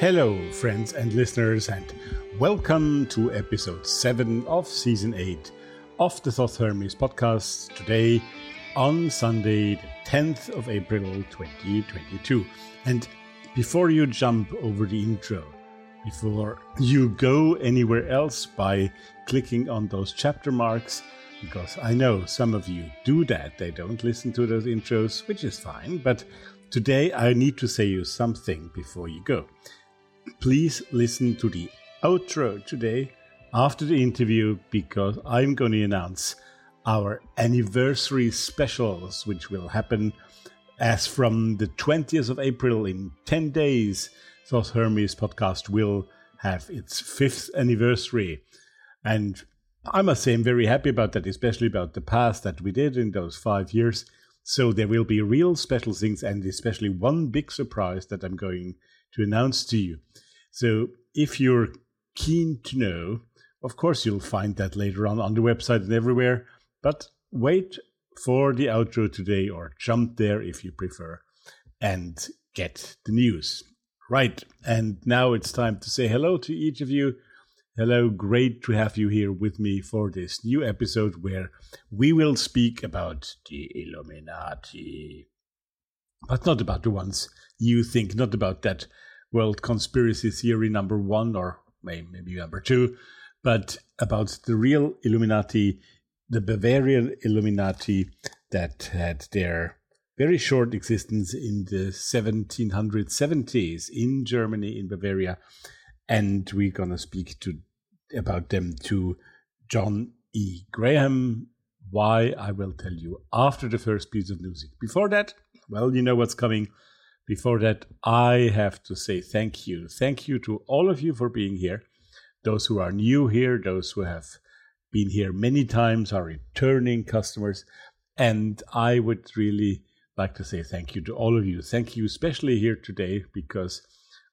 Hello friends and listeners, and welcome to episode 7 of season 8 of the Thoth Hermes podcast, today on Sunday the 10th of April 2022. And before you jump over the intro, before you go anywhere else by clicking on those chapter marks, because I know some of you do that, they don't listen to those intros, which is fine, but today I need to say you something before you go. Please listen to the outro today after the interview, because I'm going to announce our anniversary specials, which will happen as from the 20th of April in 10 days. Thoth Hermes podcast will have its 5th anniversary. And I must say I'm very happy about that, especially about the past that we did in those 5 years. So there will be real special things, and especially one big surprise that I'm going to announce to you. So if you're keen to know, of course you'll find that later on the website and everywhere, but wait for the outro today, or jump there if you prefer, and get the news. Right, and now it's time to say hello to each of you. Hello, great to have you here with me for this new episode where we will speak about the Illuminati. But not about the ones you think, not about that world conspiracy theory number 1 or maybe number 2, but about the real Illuminati, the Bavarian Illuminati that had their very short existence in the 1770s in Germany, in Bavaria. And we're going to speak about them to John E. Graham. Why, I will tell you after the first piece of music. Before that, well, you know what's coming. Before that, I have to say thank you. Thank you to all of you for being here. Those who are new here, those who have been here many times, are returning customers. And I would really like to say thank you to all of you. Thank you especially here today, because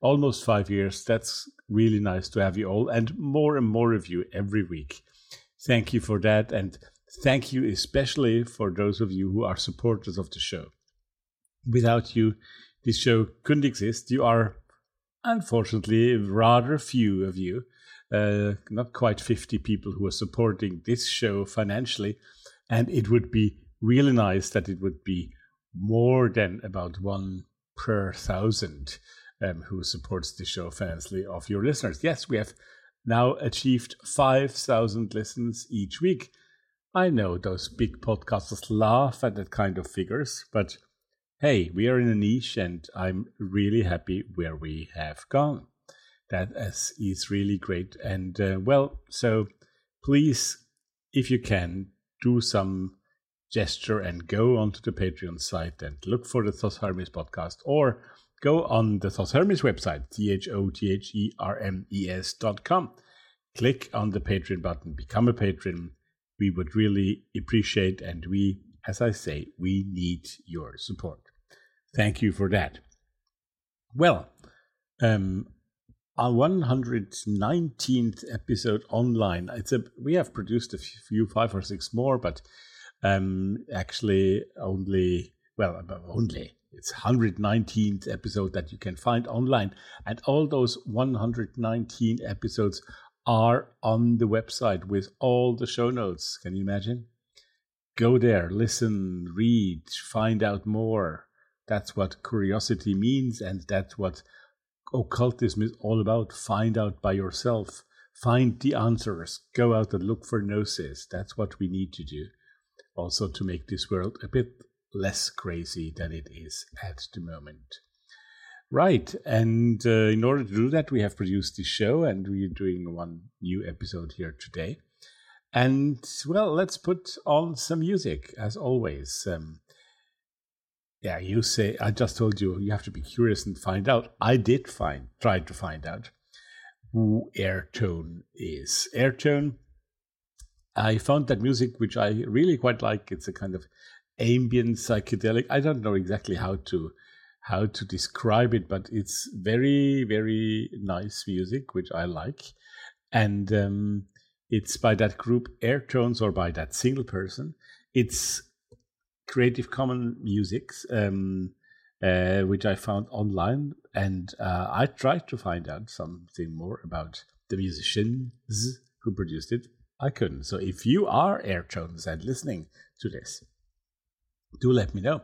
almost 5 years, that's really nice to have you all, and more of you every week. Thank you for that, and thank you especially for those of you who are supporters of the show. Without you, this show couldn't exist. You are, unfortunately, rather few of you, not quite 50 people who are supporting this show financially, and it would be really nice that it would be more than about 1 per 1,000 who supports the show financially of your listeners. Yes, we have now achieved 5,000 listens each week. I know those big podcasters laugh at that kind of figures, but hey, we are in a niche, and I'm really happy where we have gone. That is really great. And so please, if you can, do some gesture and go onto the Patreon site and look for the Thoth Hermes podcast, or go on the Thoth Hermes website, THOTHERMES.com. Click on the Patreon button, become a patron. We would really appreciate, and we, as I say, we need your support. Thank you for that. Well, our 119th episode online. We have produced a few, 5 or 6 more, but actually only. It's 119th episode that you can find online. And all those 119 episodes are on the website with all the show notes. Can you imagine? Go there, listen, read, find out more. That's what curiosity means, and that's what occultism is all about. Find out by yourself. Find the answers. Go out and look for gnosis. That's what we need to do. Also, to make this world a bit less crazy than it is at the moment. Right, and in order to do that, we have produced this show, and we are doing one new episode here today. And, well, let's put on some music, as always. Yeah, you say, I just told you, you have to be curious and find out. I did try to find out who Airtone is. Airtone, I found that music, which I really quite like. It's a kind of ambient psychedelic. I don't know exactly how to describe it, but it's very, very nice music, which I like. And it's by that group Airtones, or by that single person. It's Creative Commons music, which I found online. And I tried to find out something more about the musicians who produced it. I couldn't. So if you are Airtones and listening to this, do let me know.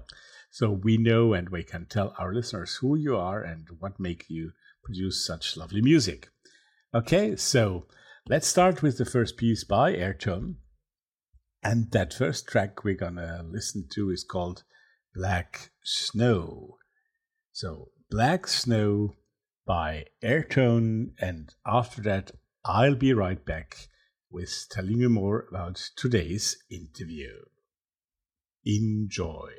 So we know and we can tell our listeners who you are and what makes you produce such lovely music. Okay, so let's start with the first piece by Airtone. And that first track we're going to listen to is called Black Snow. So Black Snow by Airtone. And after that, I'll be right back with telling you more about today's interview. Enjoy.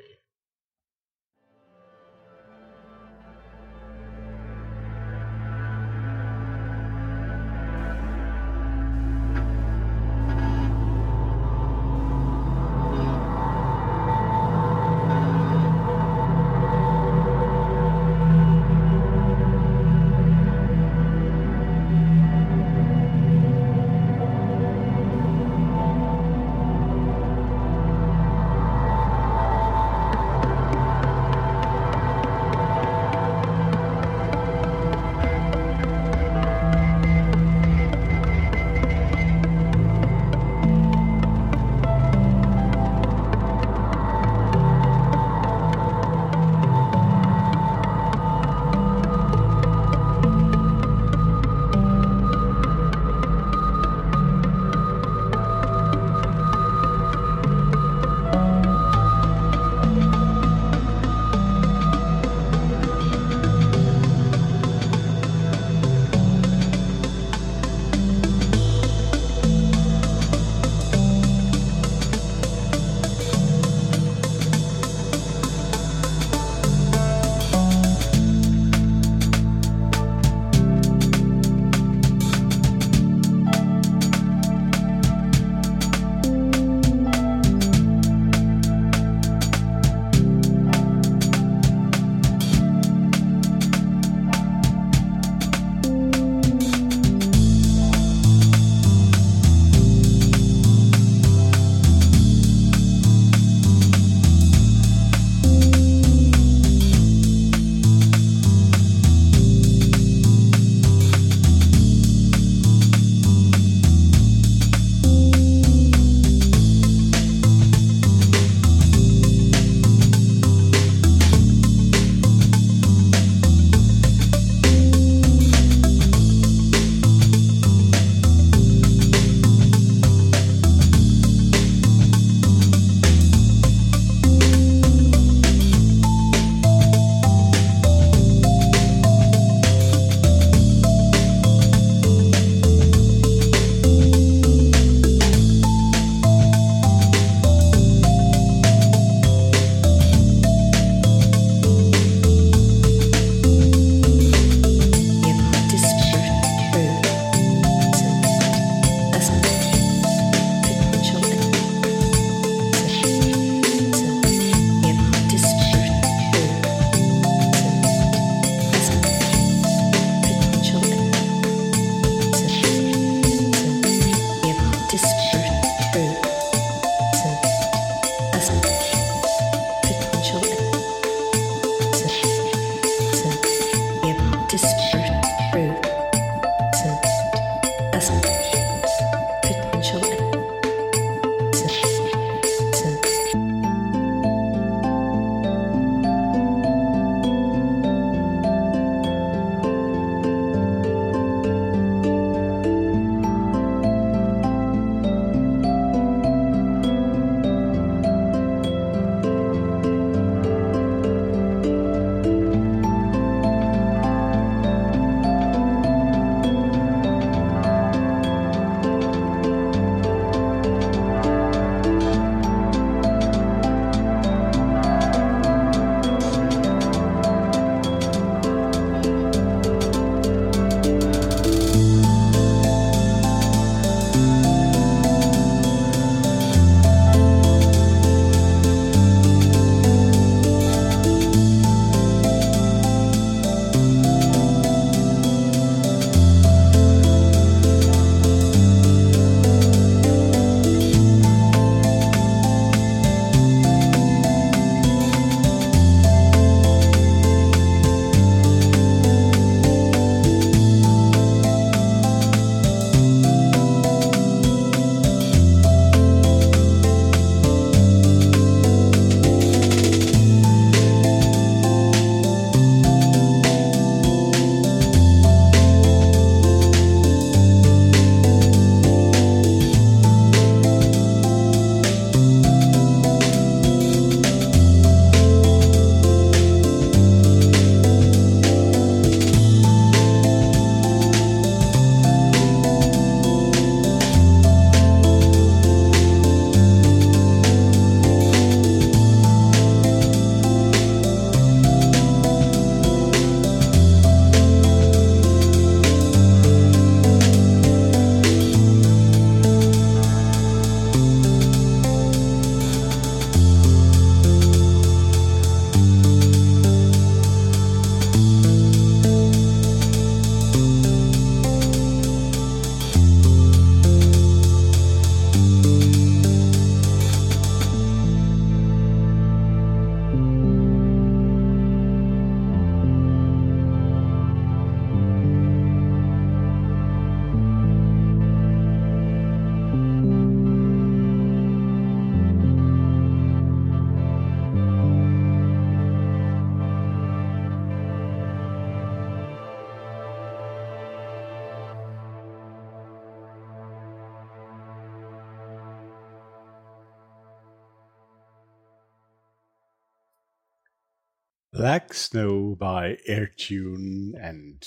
Black Snow by Airtune, and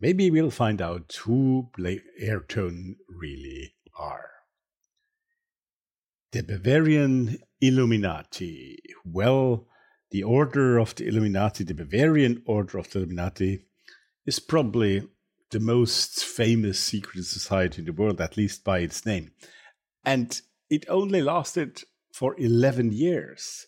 maybe we'll find out who Airtune really are. The Bavarian Illuminati. Well, the Order of the Illuminati, the Bavarian Order of the Illuminati, is probably the most famous secret society in the world, at least by its name. And it only lasted for 11 years.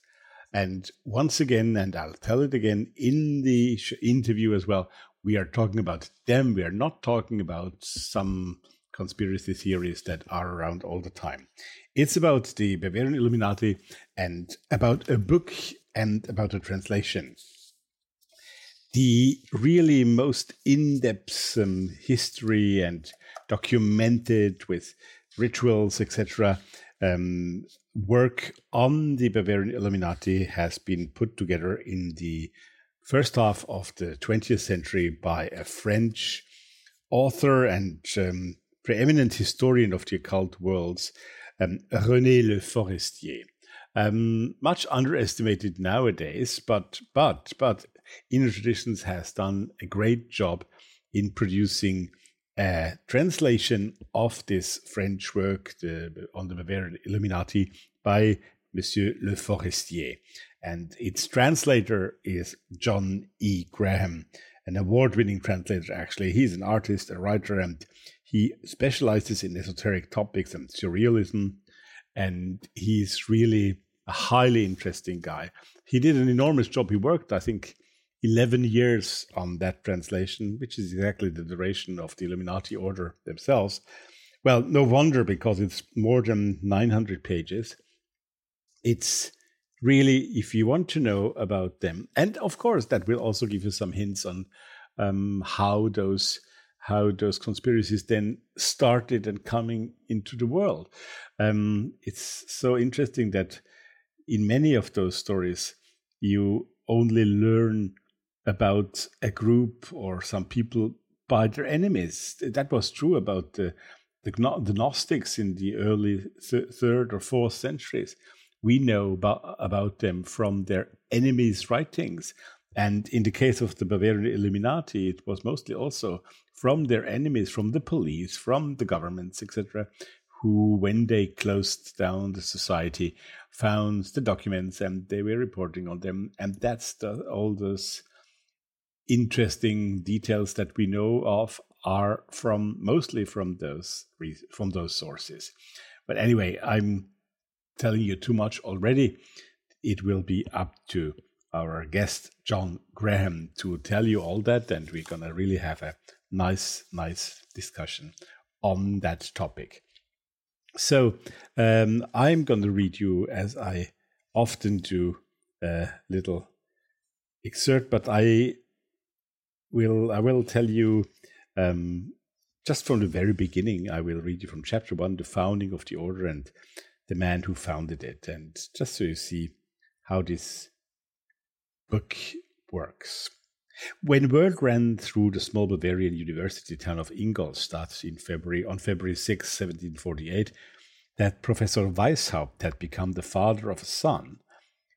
And once again, and I'll tell it again in the interview as well, we are talking about them. We are not talking about some conspiracy theories that are around all the time. It's about the Bavarian Illuminati and about a book and about a translation. The really most in-depth history and documented with rituals, etc., work on the Bavarian Illuminati has been put together in the first half of the 20th century by a French author and preeminent historian of the occult worlds, René Le Forestier. Much underestimated nowadays, but Inner Traditions has done a great job in producing a translation of this French work on the Bavarian Illuminati by Monsieur Le Forestier. And its translator is John E. Graham, an award-winning translator, actually. He's an artist, a writer, and he specializes in esoteric topics and surrealism. And he's really a highly interesting guy. He did an enormous job. He worked, I think, 11 years on that translation, which is exactly the duration of the Illuminati order themselves. Well, no wonder, because it's more than 900 pages. It's really, if you want to know about them, and of course, that will also give you some hints on how those conspiracies then started and coming into the world. It's so interesting that in many of those stories, you only learn about a group or some people by their enemies. That was true about the Gnostics in the early third or fourth centuries. We know about them from their enemies' writings. And in the case of the Bavarian Illuminati, it was mostly also from their enemies, from the police, from the governments, etc., who, when they closed down the society, found the documents and they were reporting on them. And that's all those interesting details that we know of are mostly from those sources. But anyway, I'm telling you too much already. It will be up to our guest, John Graham, to tell you all that, and we're going to really have a nice discussion on that topic. So I'm going to read you, as I often do, a little excerpt, but I will tell you just from the very beginning. I will read you from chapter 1, the founding of the order and the man who founded it, and just so you see how this book works. When word ran through the small Bavarian university town of Ingolstadt on February 6, 1748, that Professor Weishaupt had become the father of a son,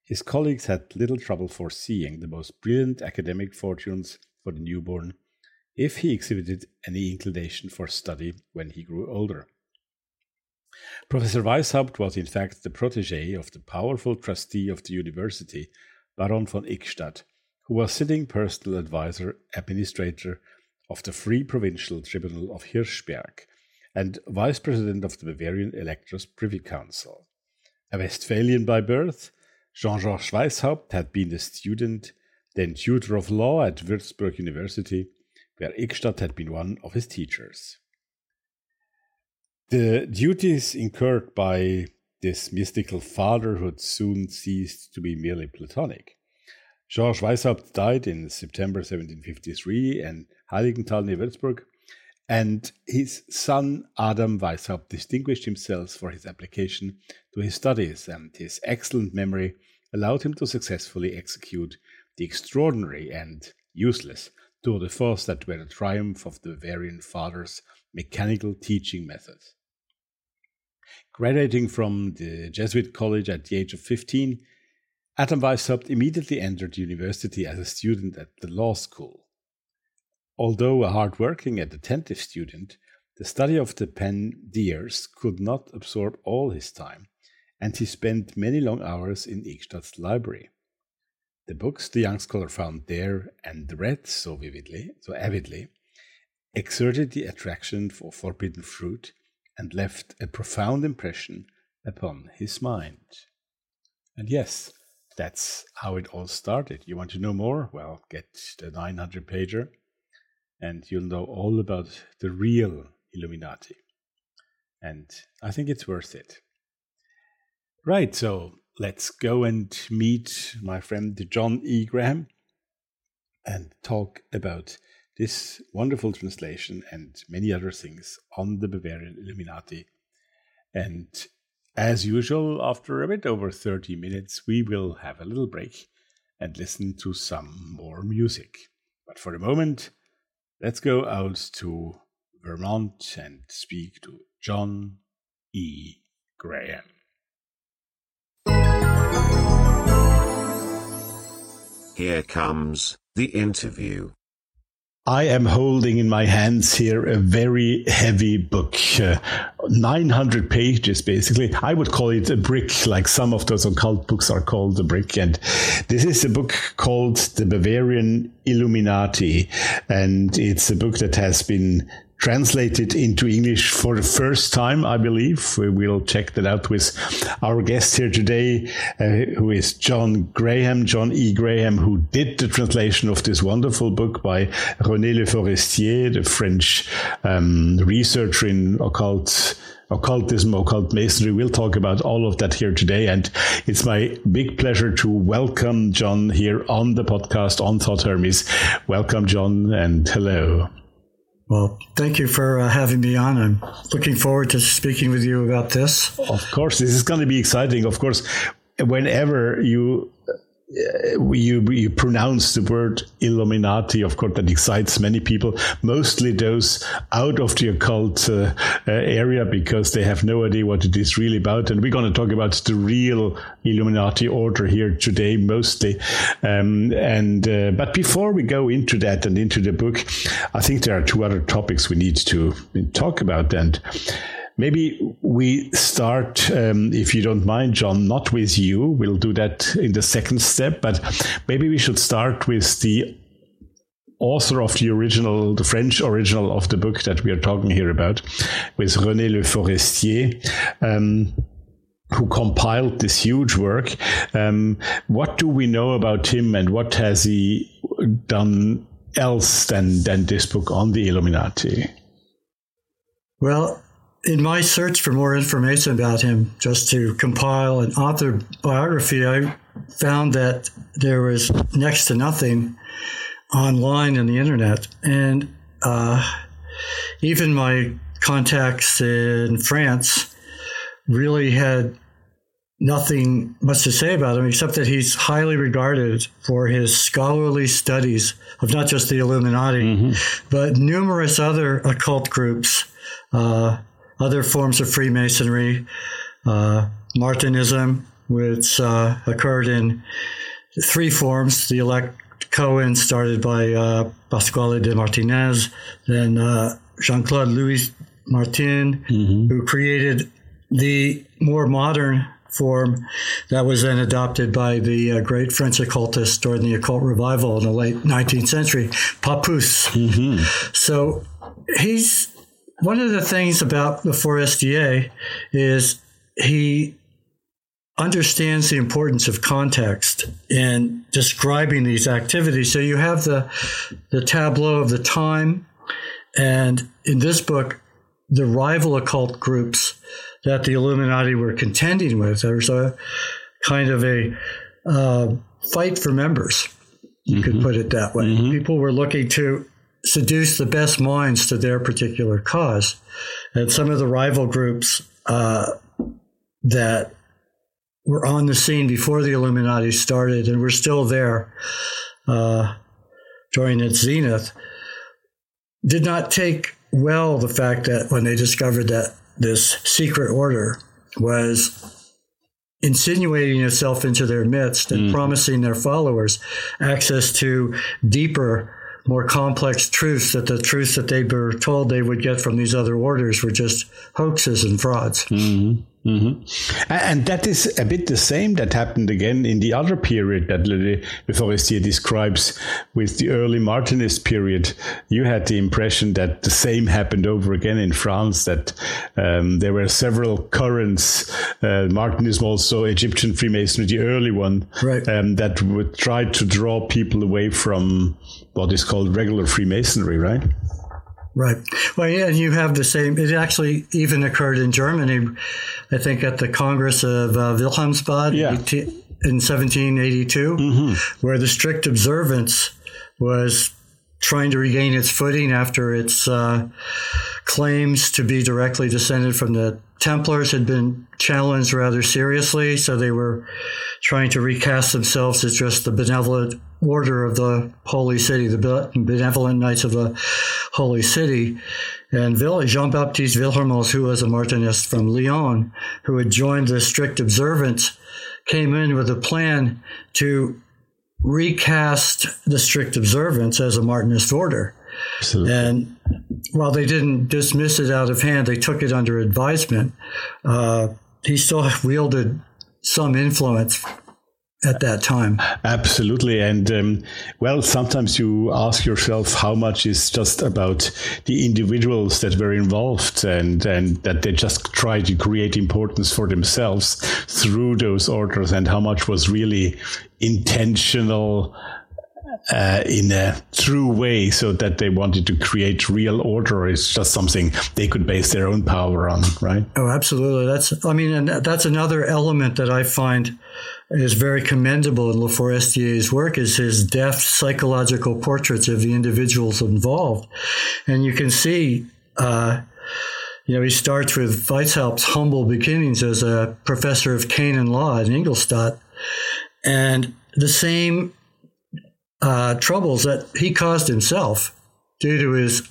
his colleagues had little trouble foreseeing the most brilliant academic fortunes for the newborn, if he exhibited any inclination for study when he grew older. Professor Weishaupt was in fact the protégé of the powerful trustee of the university, Baron von Ickstadt, who was sitting personal administrator of the Free Provincial Tribunal of Hirschberg and vice president of the Bavarian Electors' Privy Council. A Westphalian by birth, Jean-Georges Weishaupt had been a student, then tutor of law at Würzburg University, where Ickstadt had been one of his teachers. The duties incurred by this mystical fatherhood soon ceased to be merely platonic. Georges Weishaupt died in September 1753 in Heiligenthal near Würzburg, and his son Adam Weishaupt distinguished himself for his application to his studies, and his excellent memory allowed him to successfully execute the extraordinary and useless tour de force that were the triumph of the Bavarian father's mechanical teaching methods. Graduating from the Jesuit college at the age of 15, Adam Weishaupt immediately entered university as a student at the law school. Although a hard-working and attentive student, the study of the Pantsovers could not absorb all his time, and he spent many long hours in Ickstadt's library. The books the young scholar found there and read so avidly, exerted the attraction for forbidden fruit and left a profound impression upon his mind. And yes, that's how it all started. You want to know more? Well, get the 900-pager and you'll know all about the real Illuminati. And I think it's worth it. Right, so let's go and meet my friend John E. Graham and talk about this wonderful translation and many other things on the Bavarian Illuminati. And as usual, after a bit over 30 minutes, we will have a little break and listen to some more music. But for the moment, let's go out to Vermont and speak to John E. Graham. Here comes the interview. I am holding in my hands here a very heavy book, 900 pages basically. I would call it a brick, like some of those occult books are called a brick. And this is a book called The Bavarian Illuminati. And it's a book that has been translated into English for the first time, I believe. We will check that out with our guest here today, who is John E. Graham, who did the translation of this wonderful book by René Le Forestier, the French researcher in occultism, occult masonry. We'll talk about all of that here today. And it's my big pleasure to welcome John here on the podcast on Thoth Hermes. Welcome, John, and hello. Well, thank you for having me on. I'm looking forward to speaking with you about this. Of course, this is going to be exciting. Of course, whenever you pronounce the word Illuminati, of course, that excites many people, mostly those out of the occult area, because they have no idea what it is really about. And we're going to talk about the real Illuminati order here today, mostly. But before we go into that and into the book, I think there are two other topics we need to talk about. And maybe we start, if you don't mind, John, not with you. We'll do that in the second step, but maybe we should start with the author of the French original of the book that we are talking here about, with René Le Forestier, who compiled this huge work. What do we know about him, and what has he done else than this book on the Illuminati? Well, in my search for more information about him, just to compile an author biography, I found that there was next to nothing online on the internet. And even my contacts in France really had nothing much to say about him, except that he's highly regarded for his scholarly studies of not just the Illuminati, but numerous other occult groups, other forms of Freemasonry, Martinism, which occurred in three forms. The elect Cohen, started by Pasquale de Martinez, then Jean-Claude Louis Martin, who created the more modern form that was then adopted by the great French occultist during the occult revival in the late 19th century, Papus. So he's... One of the things about Le Forestier is he understands the importance of context in describing these activities. So you have the tableau of the time, and in this book, the rival occult groups that the Illuminati were contending with. There's a kind of a fight for members, you could put it that way. People were looking to seduce the best minds to their particular cause. And some of the rival groups that were on the scene before the Illuminati started and were still there during its zenith did not take well the fact that when they discovered that this secret order was insinuating itself into their midst and promising their followers access to deeper, more complex truths, that the truths that they were told they would get from these other orders were just hoaxes and frauds. Mm-hmm. Mm-hmm. And that is a bit the same that happened again in the other period that Le Forestier describes with the early Martinist period. You had the impression that the same happened over again in France, that there were several currents, Martinism also, Egyptian Freemasonry, the early one, right, that would try to draw people away from what is called regular Freemasonry, right? Right. Well, yeah, and you have the same. It actually even occurred in Germany, I think, at the Congress of Wilhelmsbad in 1782, where the Strict Observance was trying to regain its footing after its claims to be directly descended from the Templars had been challenged rather seriously. So they were trying to recast themselves as just the benevolent order of the Holy City, the benevolent Knights of the Holy City. And Jean-Baptiste Willermoz, who was a Martinist from Lyon, who had joined the Strict Observance, came in with a plan to recast the Strict Observance as a Martinist order. Absolutely. And while they didn't dismiss it out of hand, they took it under advisement. He still wielded some influence at that time. Absolutely. And well, sometimes you ask yourself how much is just about the individuals that were involved and that they just try to create importance for themselves through those orders, and how much was really intentional in a true way, so that they wanted to create real order. It's just something they could base their own power on, right? Oh, absolutely. And that's another element that I find is very commendable in Le Forestier's work, is his deft psychological portraits of the individuals involved. And you can see, he starts with Weishaupt's humble beginnings as a professor of canon law in Ingolstadt, and the same troubles that he caused himself due to his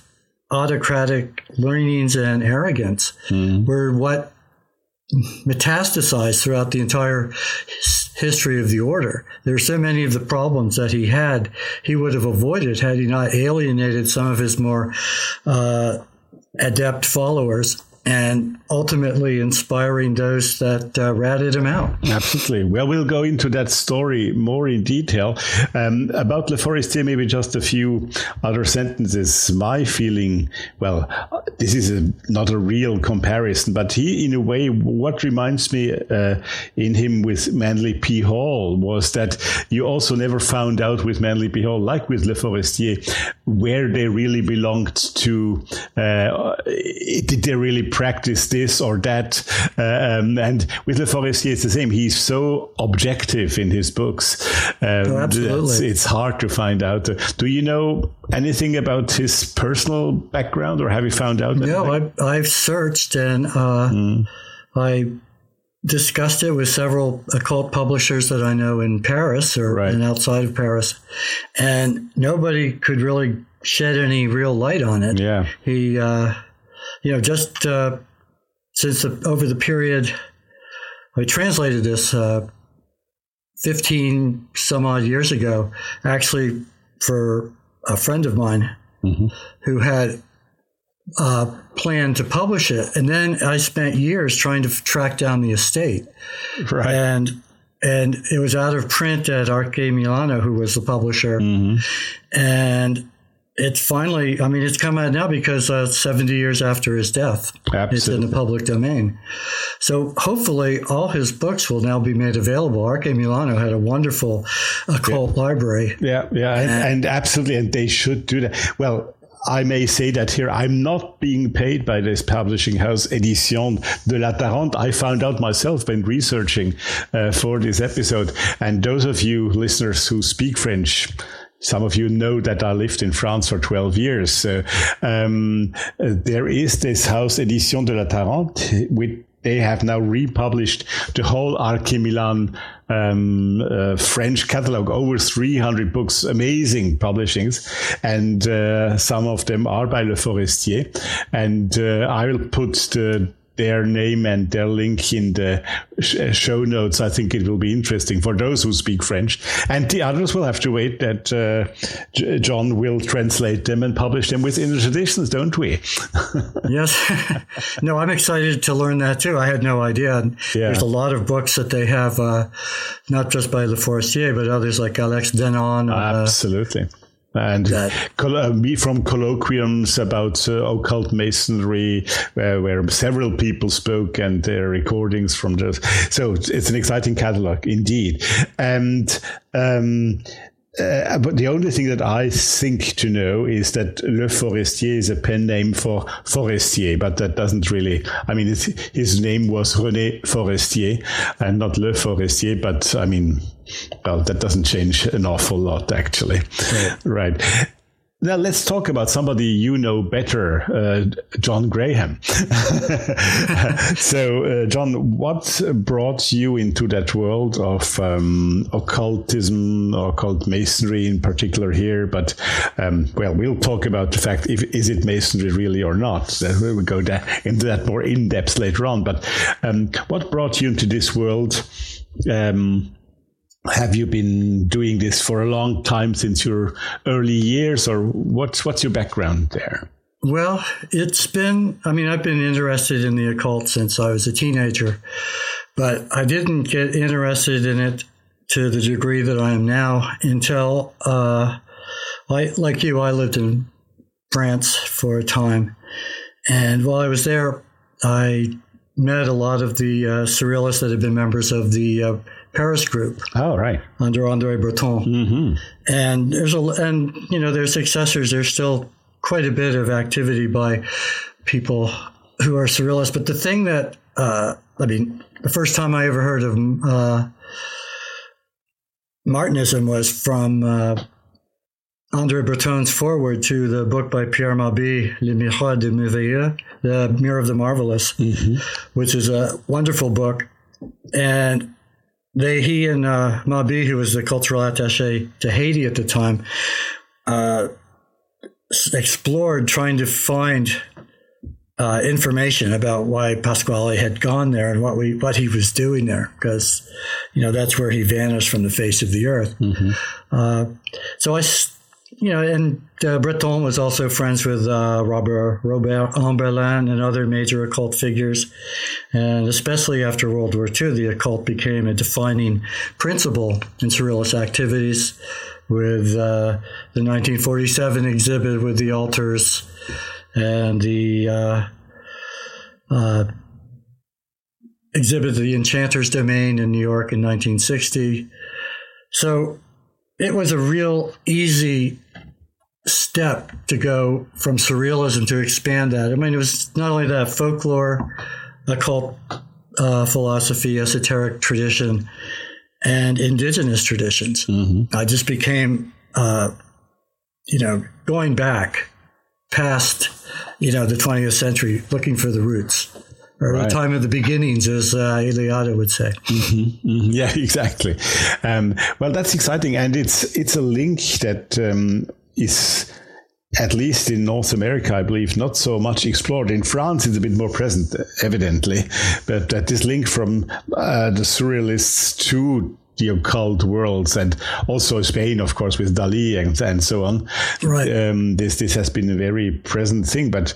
autocratic leanings and arrogance were what metastasized throughout the entire history of the order. There are so many of the problems that he had, he would have avoided had he not alienated some of his more adept followers, and ultimately inspiring those that ratted him out. Absolutely. Well, we'll go into that story more in detail. About Le Forestier, maybe just a few other sentences. My feeling, well, this is not a real comparison, but he, in a way, what reminds me in him with Manly P. Hall was that you also never found out with Manly P. Hall, like with Le Forestier, where they really belonged to. Did they really practice this or that? And with Le Forestier, it's the same. He's so objective in his books. Absolutely. It's hard to find out. Do you know anything about his personal background, or have you found out? No, I've searched, and I discussed it with several occult publishers that I know in Paris and outside of Paris, and nobody could really shed any real light on it. Yeah. He... over the period, I translated this 15 some odd years ago, actually, for a friend of mine who had planned to publish it. And then I spent years trying to track down the estate. Right. And it was out of print at Arché Milano, who was the publisher. And it's finally, it's come out now because 70 years after his death, Absolutely. It's in the public domain. So hopefully all his books will now be made available. Arché Milano had a wonderful occult library. And absolutely, and they should do that. Well, I may say that here, I'm not being paid by this publishing house, Éditions de la Tarente. I found out myself when researching for this episode. And those of you listeners who speak French, some of you know that I lived in France for 12 years. So, there is this house, Éditions de la Tarente, they have now republished the whole Arché Milan French catalog, over 300 books, amazing publishings, and some of them are by Le Forestier. And I will put the their name and their link in the show notes. I think it will be interesting for those who speak French, and the others will have to wait that John will translate them and publish them with Inner Traditions, don't we? Yes. No, I'm excited to learn that too. I had no idea. Yeah. There's a lot of books that they have, not just by Le Forestier, but others like Alex Denon. Absolutely. And from colloquiums about occult masonry, where several people spoke, and their recordings from those. So it's an exciting catalog indeed. And but the only thing that I think to know is that Le Forestier is a pen name for Forestier, but that doesn't really, I mean, his name was René Forestier and not Le Forestier, but I mean, well, that doesn't change an awful lot, actually. Yeah. Right. Now, let's talk about somebody you know better, John Graham. So, John, what brought you into that world of occultism, occult masonry in particular here? But, well, we'll talk about the fact, is it masonry really or not? So we'll go into that more in depth later on. But what brought you into this world? Have you been doing this for a long time since your early years, or what's your background there? Well, it's been, I mean, I've been interested in the occult since I was a teenager, but I didn't get interested in it to the degree that I am now until, like you, I lived in France for a time. And while I was there, I met a lot of the surrealists that had been members of the Paris group. Oh, right. Under André Breton. Mm-hmm. And their successors, there's still quite a bit of activity by people who are surrealists. But the thing that, the first time I ever heard of Martinism was from André Breton's foreword to the book by Pierre Mabé, Le Miroir du Merveilleux, The Mirror of the Marvelous, mm-hmm. which is a wonderful book. And he and Mabé, who was the cultural attaché to Haiti at the time, explored trying to find information about why Pasquale had gone there and what he was doing there, because that's where he vanished from the face of the earth. Mm-hmm. So Breton was also friends with Robert Amberlin and other major occult figures. And especially after World War II, the occult became a defining principle in surrealist activities with the 1947 exhibit with the altars and the exhibit of the Enchanter's Domain in New York in 1960. So it was a real easy step to go from surrealism to expand that. I mean, it was not only that, folklore, occult philosophy, esoteric tradition, and indigenous traditions. Mm-hmm. I just became, going back past, the 20th century, looking for the roots. Or right. The time of the beginnings, as Eliade would say. Mm-hmm. Mm-hmm. Yeah, exactly. Well, that's exciting, and it's a link that is, at least in North America, I believe, not so much explored. In France, it's a bit more present, evidently, but that this link from the surrealists to the occult worlds, and also Spain, of course, with Dalí and so on. Right. This has been a very present thing, but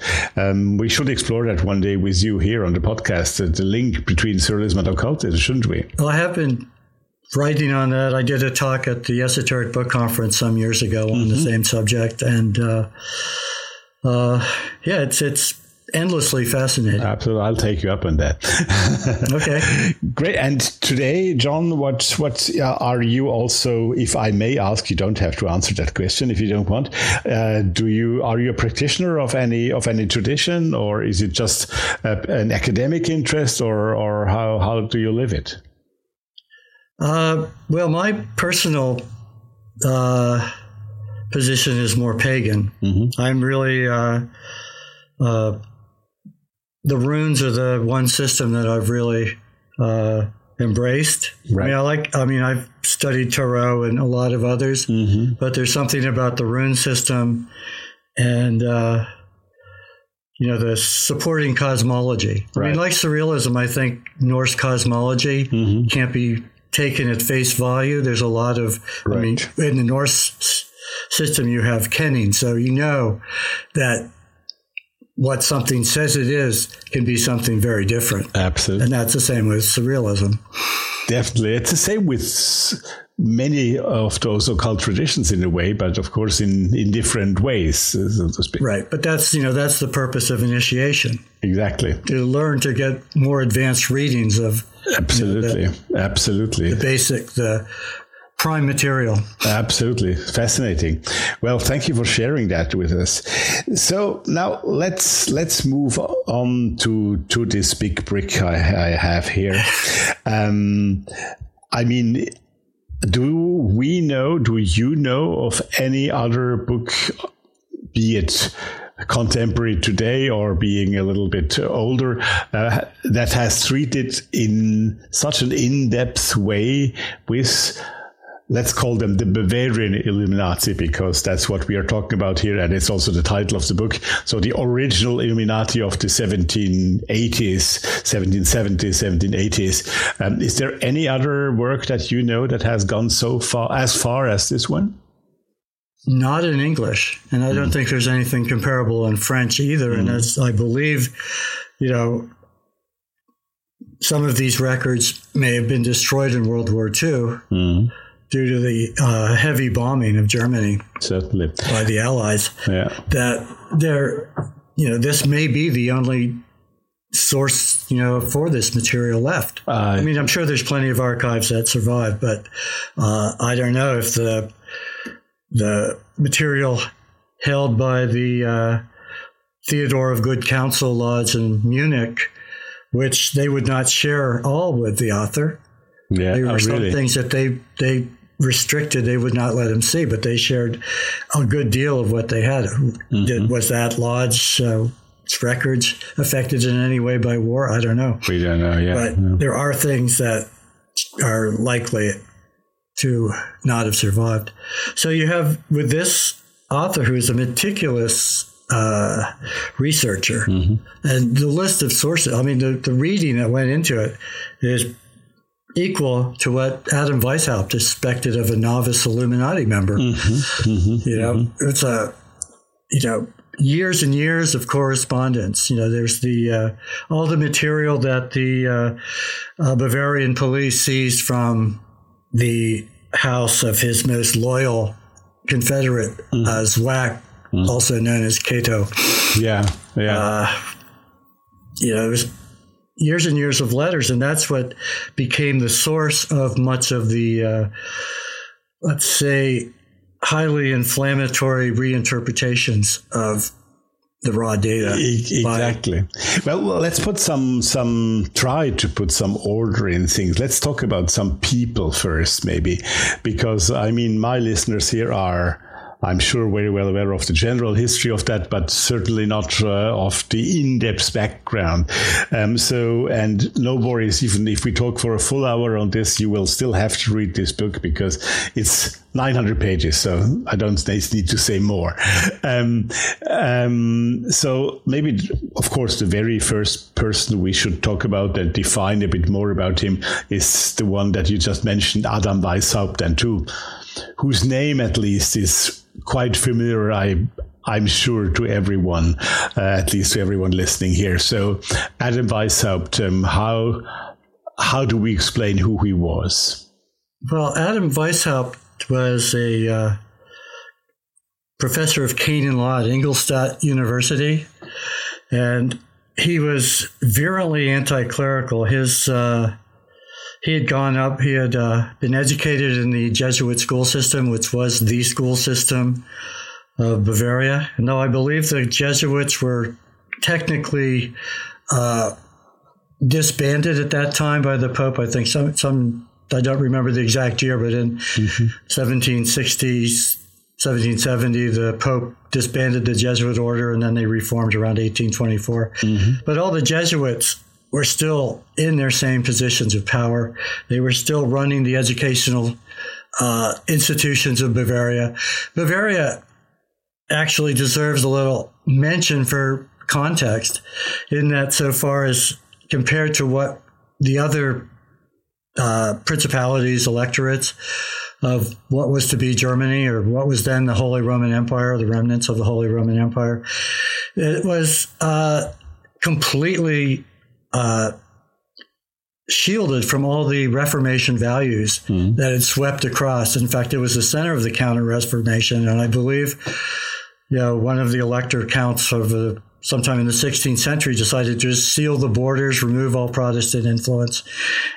we should explore that one day with you here on the podcast, the link between surrealism and occultism, shouldn't we? Well, I have been writing on that. I did a talk at the Esoteric Book Conference some years ago on mm-hmm. the same subject, and it's endlessly fascinating. Absolutely. I'll take you up on that. Okay. Great. And today, John, what are you also, if I may ask, you don't have to answer that question if you don't want, are you a practitioner of any tradition, or is it just an academic interest, or how do you live it? Well, my personal position is more pagan. Mm-hmm. I'm really the runes are the one system that I've really embraced. Right. I've studied Tarot and a lot of others, mm-hmm. but there's something about the rune system and the supporting cosmology. Right. I mean, like surrealism, I think Norse cosmology can't be taken at face value. There's a lot of, I mean, in the Norse system, you have kenning. So you know that what something says it is can be something very different. Absolutely. And that's the same with surrealism. Definitely. It's the same with many of those occult traditions in a way, but of course in different ways, so to speak. Right. But that's, you know, that's the purpose of initiation. Exactly. To learn to get more advanced readings of the basic, the prime material. Absolutely. Fascinating. Well, thank you for sharing that with us. So now let's move on to this big brick I have here. I mean, do you know of any other book, be it contemporary today or being a little bit older, that has treated in such an in-depth way with, let's call them the Bavarian Illuminati, because that's what we are talking about here. And it's also the title of the book. So the original Illuminati of the 1770s, 1780s. Is there any other work that you know that has gone so far as this one? Not in English. And I don't think there's anything comparable in French either. And that's, I believe, some of these records may have been destroyed in World War II. Due to the heavy bombing of Germany, certainly by the Allies, that there, this may be the only source, for this material left. I mean, I'm sure there's plenty of archives that survive, but I don't know if the material held by the Theodore of Good Counsel Lodge in Munich, which they would not share all with the author. Yeah, there were some things that they restricted, they would not let him see, but they shared a good deal of what they had. Was that lodge records affected in any way by war? I don't know. We don't know, But there are things that are likely to not have survived. So you have, with this author who is a meticulous researcher, and the list of sources, I mean, the reading that went into it is equal to what Adam Weishaupt expected of a novice Illuminati member. It's a, years and years of correspondence. There's the all the material that the Bavarian police seized from the house of his most loyal Confederate, Zwack, also known as Cato. It was years and years of letters, and that's what became the source of much of the, let's say, highly inflammatory reinterpretations of the raw data. Exactly. Well, let's put try to put some order in things. Let's talk about some people first, maybe, because, I mean, my listeners here are, I'm sure, very well aware of the general history of that, but certainly not of the in-depth background. And no worries, even if we talk for a full hour on this, you will still have to read this book because it's 900 pages, so I don't need to say more. So maybe, of course, the very first person we should talk about and define a bit more about him is the one that you just mentioned, Adam Weishaupt, and whose name at least is quite familiar, I'm sure, to everyone, at least to everyone listening here. So Adam Weishaupt, how do we explain who he was? Well, Adam Weishaupt was a professor of canon law at Ingolstadt University, and he was virulently anti-clerical. He had gone up, he had been educated in the Jesuit school system, which was the school system of Bavaria. And though I believe the Jesuits were technically disbanded at that time by the Pope, I think some I don't remember the exact year, but in 1760s, 1770, the Pope disbanded the Jesuit order, and then they reformed around 1824. But all the Jesuits were still in their same positions of power. They were still running the educational institutions of Bavaria. Bavaria actually deserves a little mention for context, in that so far as compared to what the other principalities, electorates of what was to be Germany, or what was then the Holy Roman Empire, the remnants of the Holy Roman Empire, it was completely shielded from all the Reformation values that had swept across. In fact, it was the center of the Counter-Reformation, and I believe, you know, one of the elector counts of sometime in the 16th century decided to just seal the borders, remove all Protestant influence,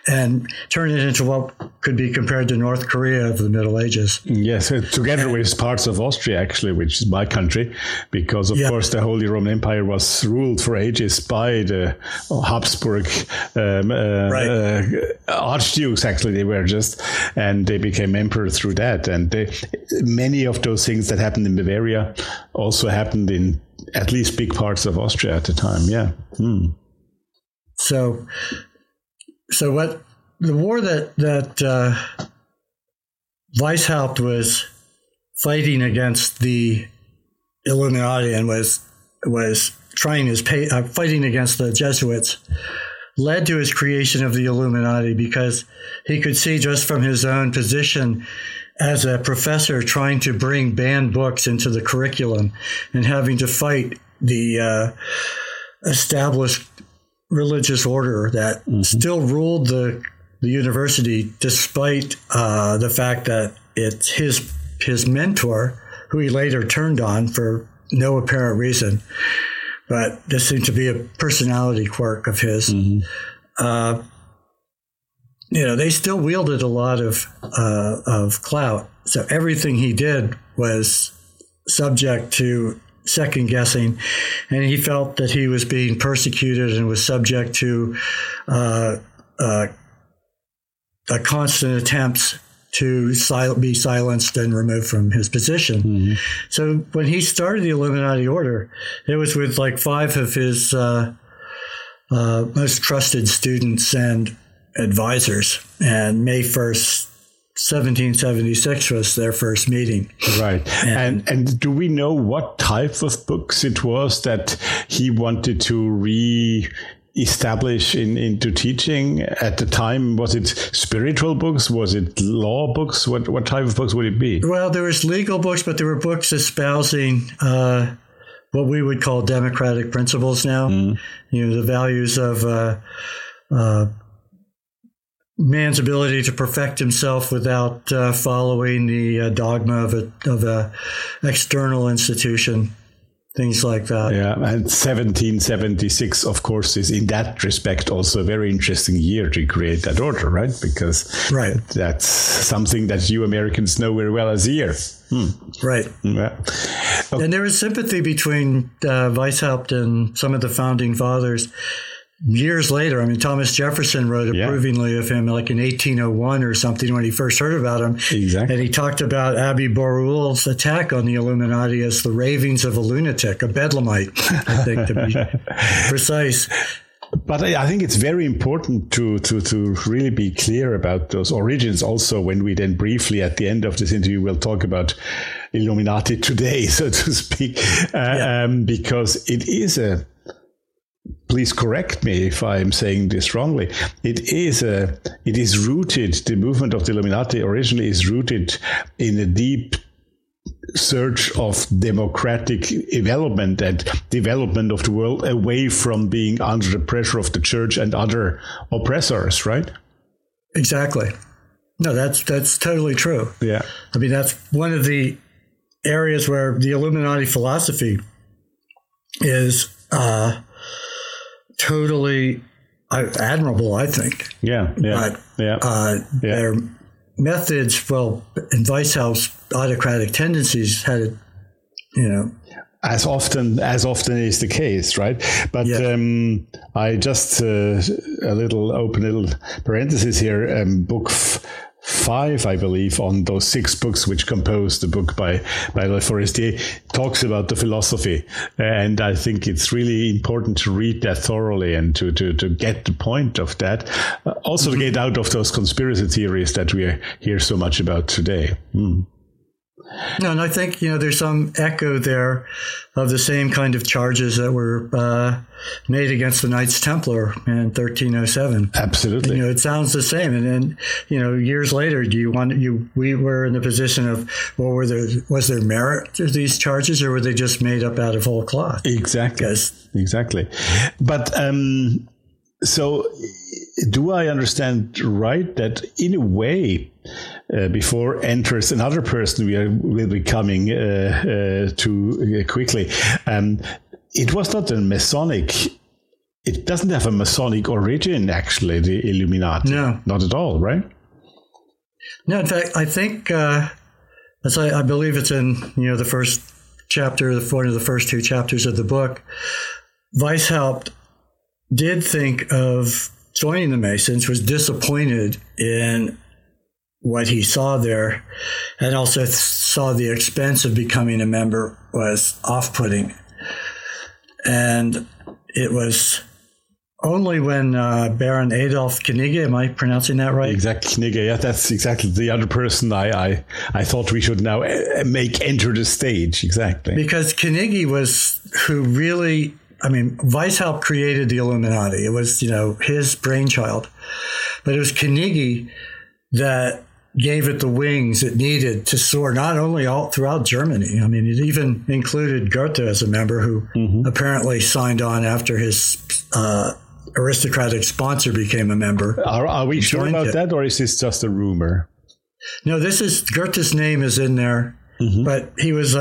and turn it into what could be compared to North Korea of the Middle Ages. Yes, together with parts of Austria, actually, which is my country, because, of course, the Holy Roman Empire was ruled for ages by the Habsburg archdukes, actually, they were just, and they became emperor through that. And many of those things that happened in Bavaria also happened in at least big parts of Austria at the time, So what the war that Weishaupt was fighting against the Illuminati and was trying his fighting against the Jesuits led to his creation of the Illuminati, because he could see just from his own position as a professor trying to bring banned books into the curriculum and having to fight the established religious order that still ruled the university, despite the fact that it's his mentor, who he later turned on for no apparent reason. But this seemed to be a personality quirk of his. They still wielded a lot of clout. So everything he did was subject to second guessing, and he felt that he was being persecuted and was subject to a constant attempts to be silenced and removed from his position. So when he started the Illuminati Order, it was with like five of his most trusted students and advisors, and May 1st, 1776 was their first meeting. Right. And do we know what type of books it was that he wanted to re-establish into teaching at the time? Was it spiritual books? Was it law books? What type of books would it be? Well, there was legal books, but there were books espousing what we would call democratic principles now. The values of man's ability to perfect himself without following the dogma of a external institution, things like that. Yeah, and 1776, of course, is in that respect also a very interesting year to create that order, right? Because that's something that you Americans know very well as year. Right. Yeah. Okay. And there was sympathy between Weishaupt and some of the founding fathers. Years later, Thomas Jefferson wrote approvingly of him, like in 1801 or something, when he first heard about him. Exactly. And he talked about Abbe Bourruel's attack on the Illuminati as the ravings of a lunatic, a bedlamite, I think, to be precise. But I think it's very important to really be clear about those origins also, when we then briefly at the end of this interview will talk about Illuminati today, so to speak, because it is a... Please correct me if I'm saying this wrongly. It is rooted, the movement of the Illuminati originally is rooted in a deep search of democratic development and development of the world away from being under the pressure of the church and other oppressors, right? Exactly. No, that's totally true. Yeah. That's one of the areas where the Illuminati philosophy is... totally admirable, I think. Their methods, and Weishaupt's autocratic tendencies had it, As often is the case, right? But I just a little parenthesis here. Book five, I believe, on those six books which compose the book by Le Forestier, talks about the philosophy. And I think it's really important to read that thoroughly and to get the point of that. Also to get out of those conspiracy theories that we hear so much about today. No, and I think, there's some echo there of the same kind of charges that were made against the Knights Templar in 1307. Absolutely. And, it sounds the same. And then, years later, we were in the position of, well, was there merit to these charges, or were they just made up out of whole cloth? Exactly. Exactly. But so do I understand right that in a way, before enters another person will be coming to quickly. It was not a Masonic. It doesn't have a Masonic origin, actually, the Illuminati. No. Not at all, right? No, in fact, I think, as I believe it's in the first chapter, one of the first two chapters of the book, Weishaupt did think of joining the Masons, was disappointed in what he saw there, and also saw the expense of becoming a member was off-putting. And it was only when Baron Adolf Knigge, am I pronouncing that right? Exactly, Knigge, yeah, that's exactly the other person I thought we should now make enter the stage, exactly. Because Knigge was who really, Weishaupt created the Illuminati. It was, his brainchild. But it was Knigge that gave it the wings it needed to soar, not only all throughout Germany. It even included Goethe as a member, who apparently signed on after his aristocratic sponsor became a member. Are we sure about that, or is this just a rumor? No, Goethe's name is in there, but he was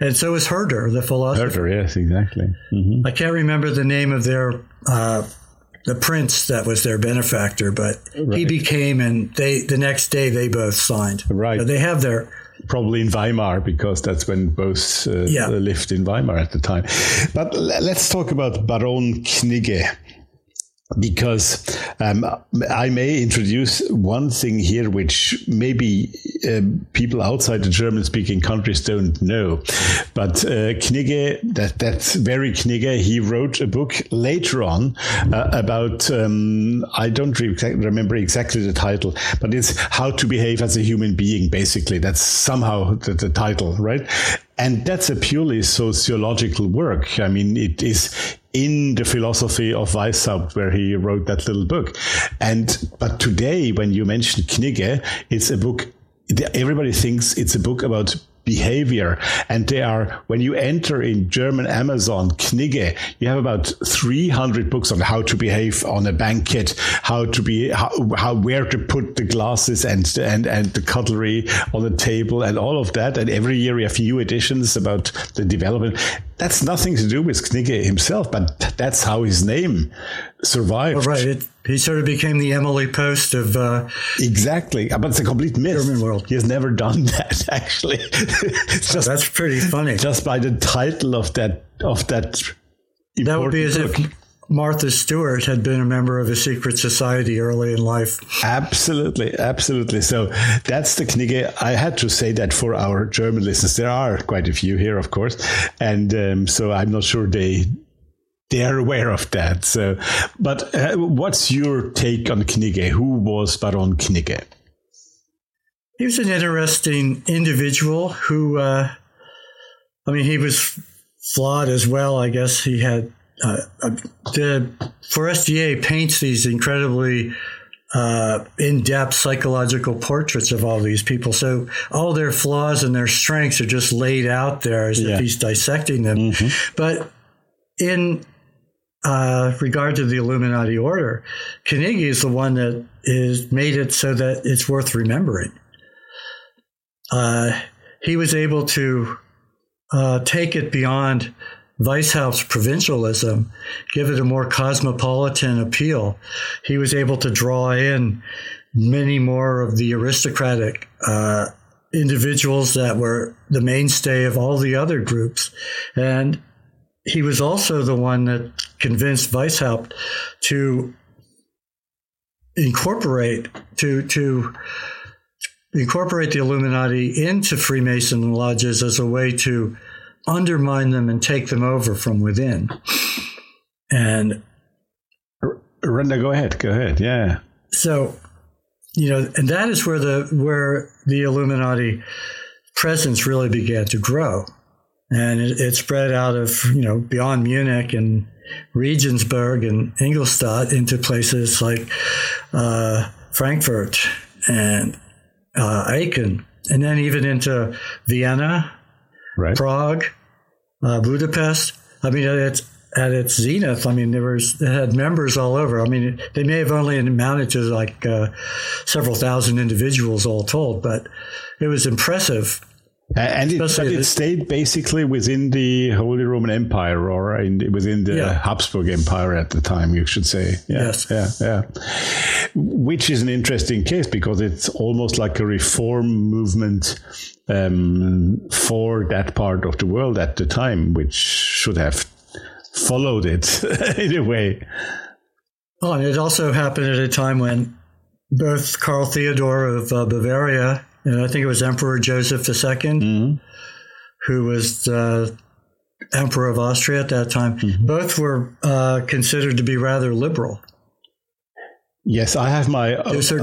and so was Herder, the philosopher. Herder, yes, exactly. Mm-hmm. I can't remember the name of their the prince that was their benefactor, but he became, and the next day they both signed. Right. So they have their... Probably in Weimar, because that's when both lived in Weimar at the time. But let's talk about Baron Knigge, because I may introduce one thing here which maybe people outside the German-speaking countries don't know. But Knigge, that's very Knigge, he wrote a book later on about, I don't remember exactly the title, but it's How to Behave as a Human Being, basically. That's somehow the title, right? And that's a purely sociological work. It is in the philosophy of Weishaupt, where he wrote that little book. But today, when you mention Knigge, it's a book, everybody thinks it's a book about behavior. And when you enter in German Amazon, Knigge, you have about 300 books on how to behave on a banquet, where to put the glasses and the cutlery on the table and all of that. And every year we have new editions about the development. That's nothing to do with Knigge himself, but that's how his name survived. Oh, right. He sort of became the Emily Post of... exactly. But it's a complete myth. German world. He has never done that, actually. That's pretty funny. Just by the title of that important would be as book. If Martha Stewart had been a member of a secret society early in life. Absolutely, absolutely. So that's the Knigge. I had to say that for our German listeners. There are quite a few here, of course. And so I'm not sure they're aware of that. So, but what's your take on Knigge? Who was Baron Knigge? He was an interesting individual who, he was flawed as well. I guess he had... the Forestier paints these incredibly in-depth psychological portraits of all these people. So all their flaws and their strengths are just laid out there as if he's dissecting them. Mm-hmm. But in regard to the Illuminati order, Knigge is the one that is made it so that it's worth remembering. He was able to take it beyond Weishaupt's provincialism, give it a more cosmopolitan appeal. He was able to draw in many more of the aristocratic individuals that were the mainstay of all the other groups. And he was also the one that convinced Weishaupt to incorporate the Illuminati into Freemason lodges as a way to undermine them and take them over from within. And Renda, go ahead. Yeah. So, and that is where the Illuminati presence really began to grow. And it spread out of, beyond Munich and Regensburg and Ingolstadt into places like Frankfurt and Aachen, and then even into Vienna, right. Prague, Budapest. I mean, at its zenith, I mean, it had members all over. I mean, they may have only amounted to like several thousand individuals all told, but it was impressive. And it stayed basically within the Holy Roman Empire or within the Habsburg Empire at the time, you should say. Yeah, yes. Yeah. Which is an interesting case because it's almost like a reform movement for that part of the world at the time, which should have followed it in a way. Oh, and it also happened at a time when both Karl Theodor of Bavaria and I think it was Emperor Joseph II, mm-hmm. who was the Emperor of Austria at that time. Mm-hmm. Both were considered to be rather liberal. Yes, I have my about Joseph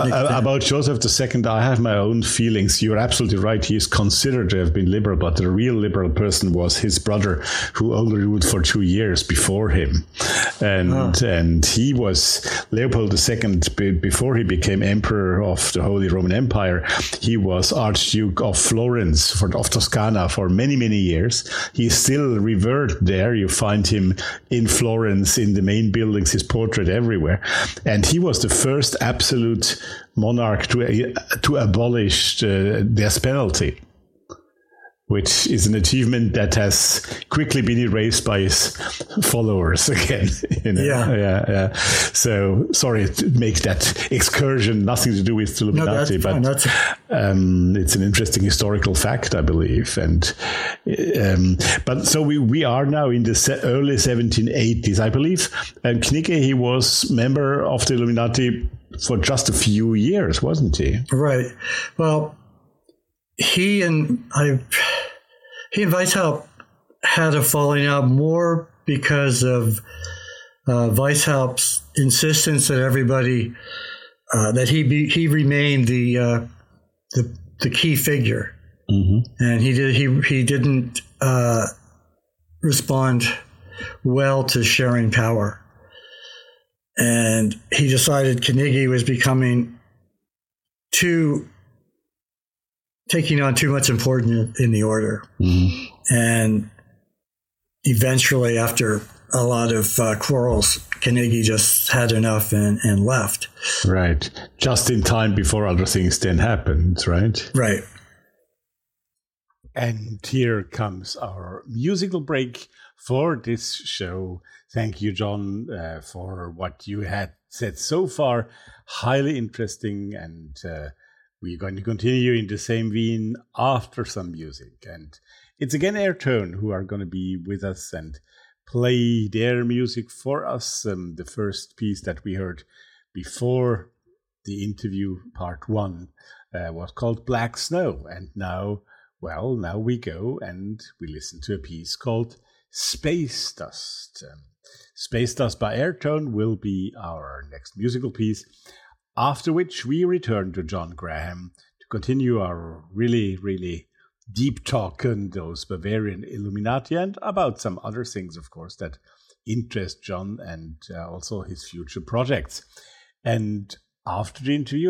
II. I have my own feelings. You're absolutely right. He is considered to have been liberal, but the real liberal person was his brother, who only ruled for 2 years before him, and he was Leopold II before he became emperor of the Holy Roman Empire. He was Archduke of Florence of Toscana for many years. He still revered there. You find him in Florence in the main buildings, his portrait everywhere, and he was the first absolute monarch to abolish the death penalty, which is an achievement that has quickly been erased by his followers again. Yeah. So sorry to make that excursion, nothing to do with Illuminati, but it's an interesting historical fact, I believe. And but so we are now in the early 1780s, I believe. And Knigge, he was member of the Illuminati for just a few years, wasn't he? Right. Well, He and Weishaupt had a falling out more because of Weishaupt's insistence that everybody he remained the key figure, mm-hmm. and he didn't respond well to sharing power, and he decided Knigge was becoming taking on too much importance in the order. Mm-hmm. And eventually, after a lot of quarrels, Knigge just had enough and left. Right. Just in time before other things then happened, right? Right. And here comes our musical break for this show. Thank you, John, for what you had said so far. Highly interesting and... we're going to continue in the same vein after some music. And it's again Airtone who are going to be with us and play their music for us. The first piece that we heard before the interview, part one, was called Black Snow. And now we go and we listen to a piece called Space Dust. Space Dust by Airtone will be our next musical piece. After which we return to John Graham to continue our really, really deep talk on those Bavarian Illuminati and about some other things, of course, that interest John and also his future projects. And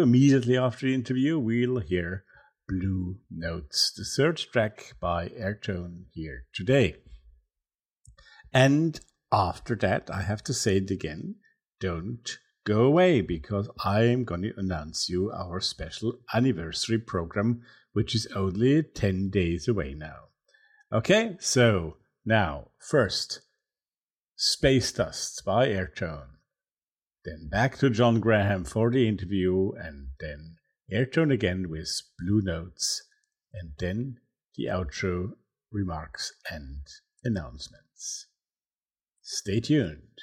immediately after the interview, we'll hear Blue Notes, the third track by Airtone here today. And after that, I have to say it again, don't go away, because I am going to announce you our special anniversary program, which is only 10 days away now. Okay, so now, first, Space Dust by Airtone. Then back to John Graham for the interview, and then Airtone again with Blue Notes, and then the outro, remarks, and announcements. Stay tuned.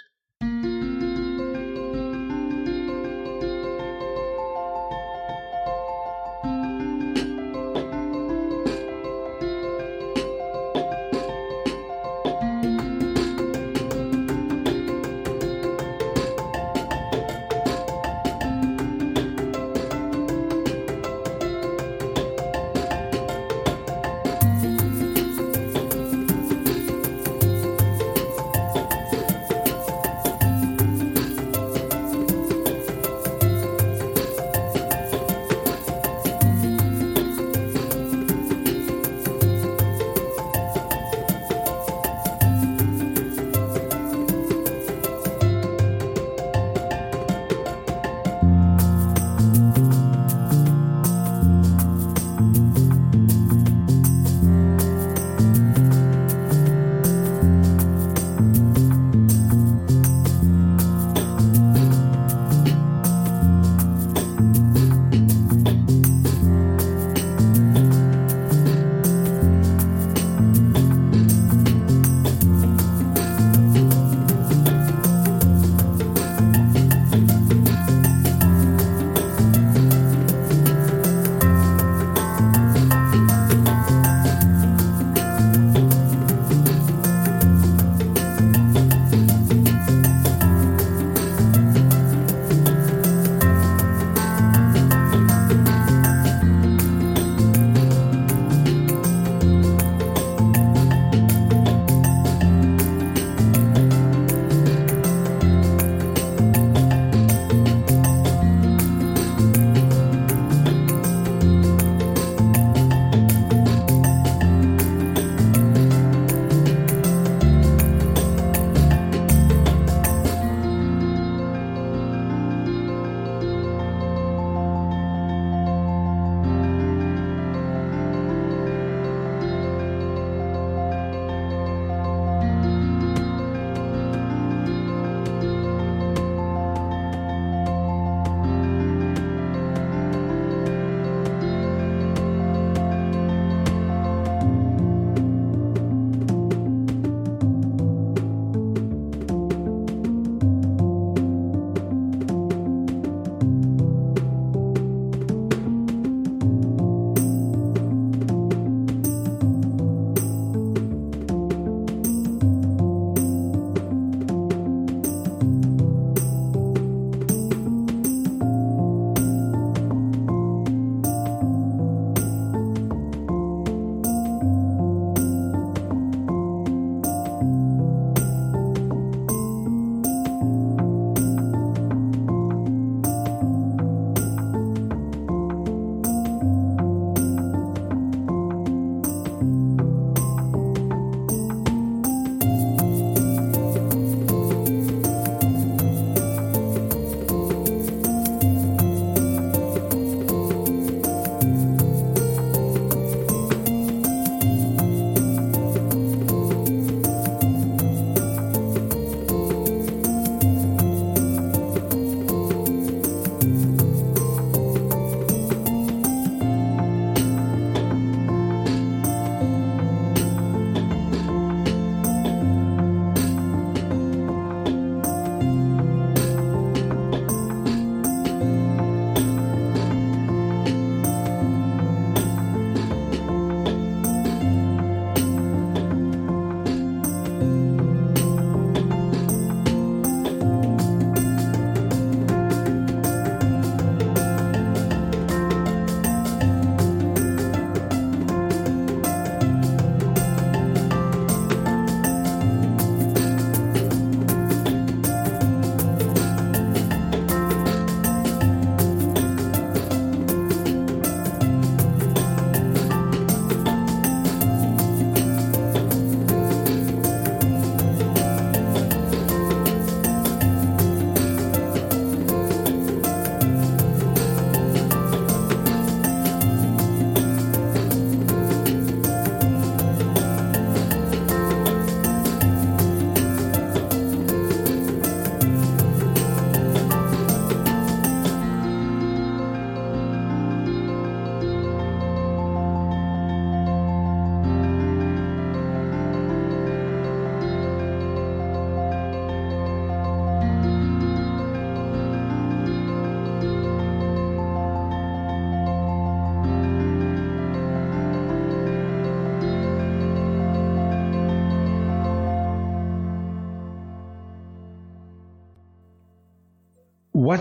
What,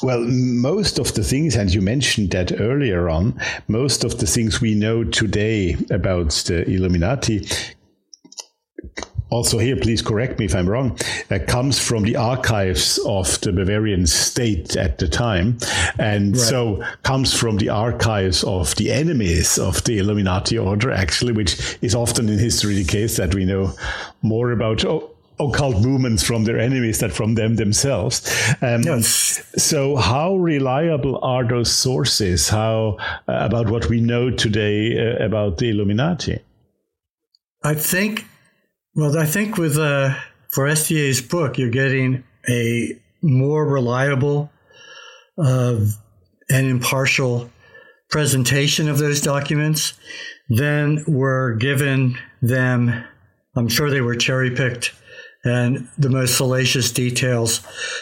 well, most of the things, and you mentioned that earlier on, most of the things we know today about the Illuminati, also here, please correct me if I'm wrong, comes from the archives of the Bavarian state at the time. And so comes from the archives of the enemies of the Illuminati order, actually, which is often in history the case that we know more about occult movements from their enemies than from them themselves. So how reliable are those sources? How about what we know today about the Illuminati? I think with Forestier's book, you're getting a more reliable and impartial presentation of those documents than were given them. I'm sure they were cherry-picked and the most salacious details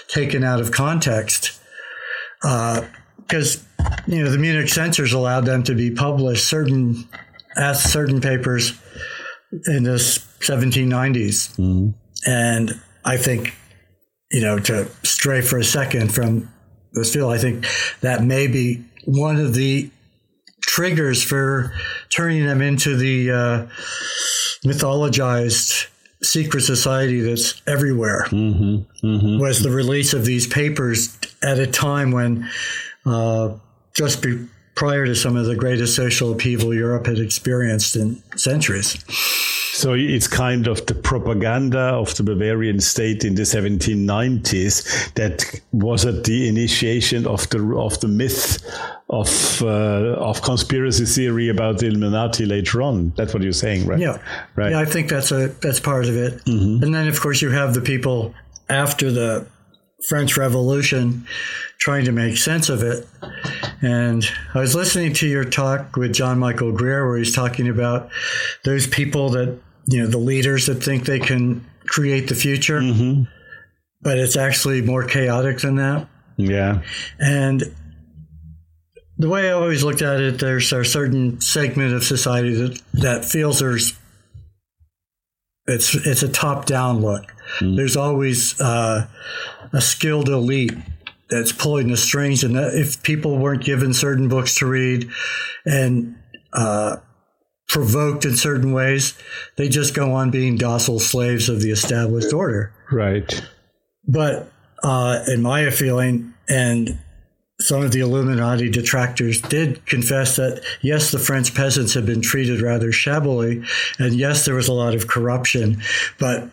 taken out of context. Because, you know, the Munich censors allowed them to be published, certain papers in the 1790s. Mm-hmm. And I think, you know, to stray for a second from this field, I think that may be one of the triggers for turning them into the mythologized secret society that's everywhere, mm-hmm. Mm-hmm. was the release of these papers at a time when prior to some of the greatest social upheaval Europe had experienced in centuries. So it's kind of the propaganda of the Bavarian state in the 1790s that was at the initiation of the myth of conspiracy theory about the Illuminati later on. That's what you're saying, right? Yeah, right. Yeah, I think that's part of it. Mm-hmm. And then, of course, you have the people after the French Revolution trying to make sense of it. And I was listening to your talk with John Michael Greer, where he's talking about those people that, you know, the leaders that think they can create the future, mm-hmm. but it's actually more chaotic than that. Yeah. And the way I always looked at it, there's a certain segment of society that feels it's a top-down look. Mm-hmm. There's always a skilled elite that's pulling the strings, and if people weren't given certain books to read and provoked in certain ways, they just go on being docile slaves of the established order. Right. But in my feeling, and some of the Illuminati detractors did confess that, yes, the French peasants had been treated rather shabbily, and yes, there was a lot of corruption, but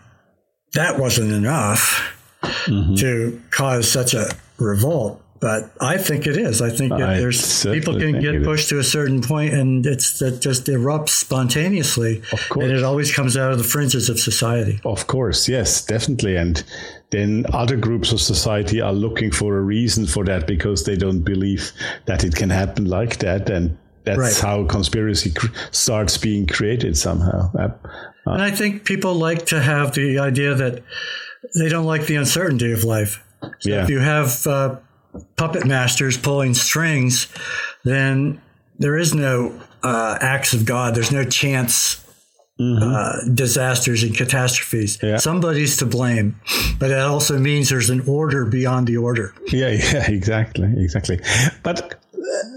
that wasn't enough mm-hmm. to cause such a revolt, but I think it is. I think that there's people can get pushed to a certain point, and that just erupts spontaneously. Of course, and it always comes out of the fringes of society. Of course, yes, definitely, and then other groups of society are looking for a reason for that because they don't believe that it can happen like that, and that's right. How conspiracy starts being created somehow. And I think people like to have the idea that they don't like the uncertainty of life. So yeah. If you have puppet masters pulling strings, then there is no acts of God. There's no chance mm-hmm. Disasters and catastrophes. Yeah. Somebody's to blame, but that also means there's an order beyond the order. Yeah, exactly. But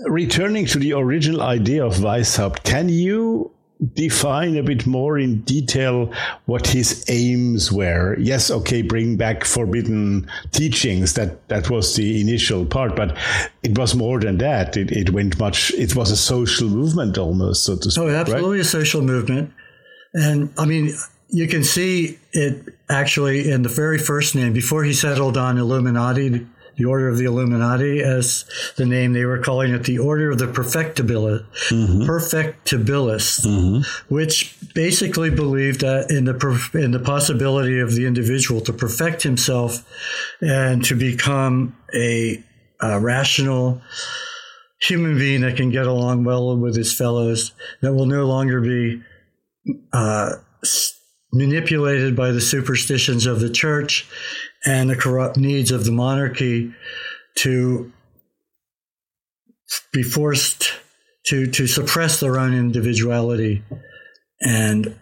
returning to the original idea of Weishaupt, can you define a bit more in detail what his aims were? Yes, okay, bring back forbidden teachings. That was the initial part, but it was more than that. It went much. It was a social movement almost, so to speak. Oh, absolutely, right? A social movement, and I mean, you can see it actually in the very first name before he settled on Illuminati. The Order of the Illuminati, as the name they were calling it, the Order of the Perfectibilists, mm-hmm. which basically believed that in the possibility of the individual to perfect himself and to become a rational human being that can get along well with his fellows, that will no longer be manipulated by the superstitions of the church and the corrupt needs of the monarchy to be forced to suppress their own individuality and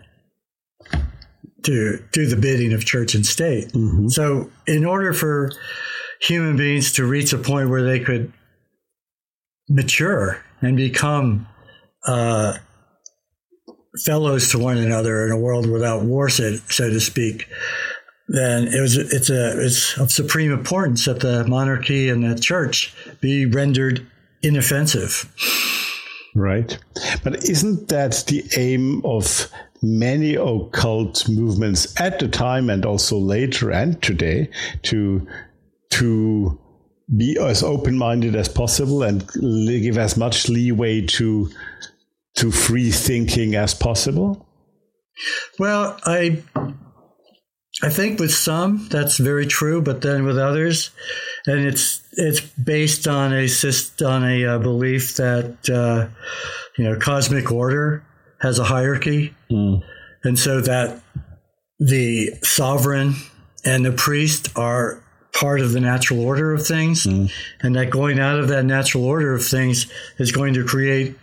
to do the bidding of church and state. Mm-hmm. So in order for human beings to reach a point where they could mature and become fellows to one another in a world without war, so to speak, then it's of supreme importance that the monarchy and the church be rendered inoffensive. Right. But isn't that the aim of many occult movements at the time and also later and today, to be as open-minded as possible and give as much leeway to free thinking as possible? Well, I think with some that's very true, but then with others, and it's based on a belief that cosmic order has a hierarchy, and so that the sovereign and the priest are part of the natural order of things, and that going out of that natural order of things is going to create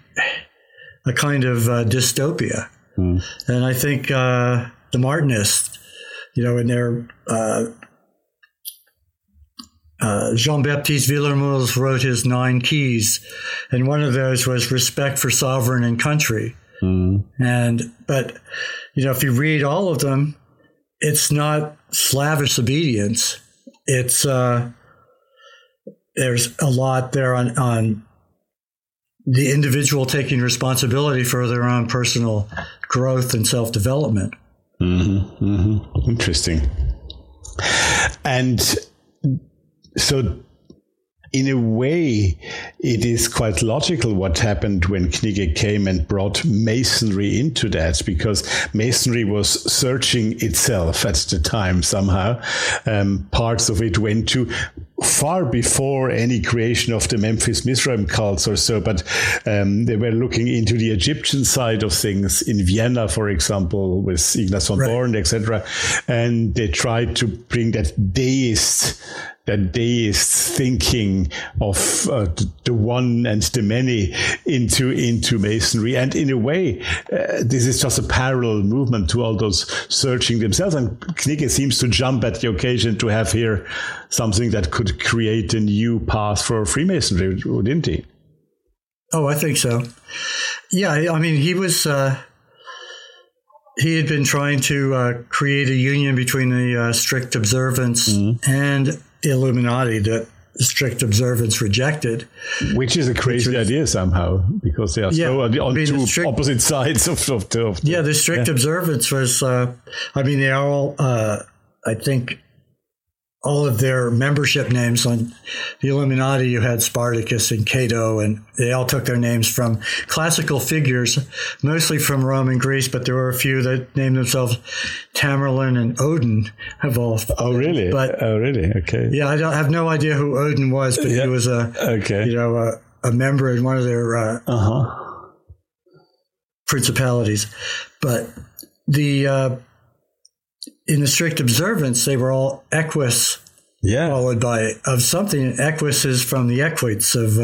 a kind of dystopia. And I think the Martinists, in their Jean-Baptiste Villermoz wrote his 9 keys, and one of those was respect for sovereign and country. But if you read all of them, it's not slavish obedience. It's there's a lot there on the individual taking responsibility for their own personal growth and self-development. Mm-hmm, mm-hmm. Interesting. And so, in a way, it is quite logical what happened when Knigge came and brought Masonry into that, because Masonry was searching itself at the time somehow. Parts of it went to far before any creation of the Memphis Mizraim cults or so, but they were looking into the Egyptian side of things in Vienna, for example, with Ignaz von Born, etc. And they tried to bring that deist thinking of the one and the many into Masonry. And in a way, this is just a parallel movement to all those searching themselves. And Knigge seems to jump at the occasion to have here something that could create a new path for Freemasonry, didn't he? Oh, I think so. Yeah, I mean, he was... he had been trying to create a union between the Strict Observance and Illuminati that Strict Observance rejected. Which is a crazy idea somehow, because they are two opposite sides of the... Yeah, the Strict Observance was... they are all... I think all of their membership names on the Illuminati, you had Spartacus and Cato, and they all took their names from classical figures, mostly from Rome and Greece, but there were a few that named themselves Tamerlan and Odin have all. Oh, really? But, oh, really? Okay. Yeah, I have no idea who Odin was, but he was a member in one of their principalities. But the... in the Strict Observance, they were all equus, followed by of something. Equus is from the equites of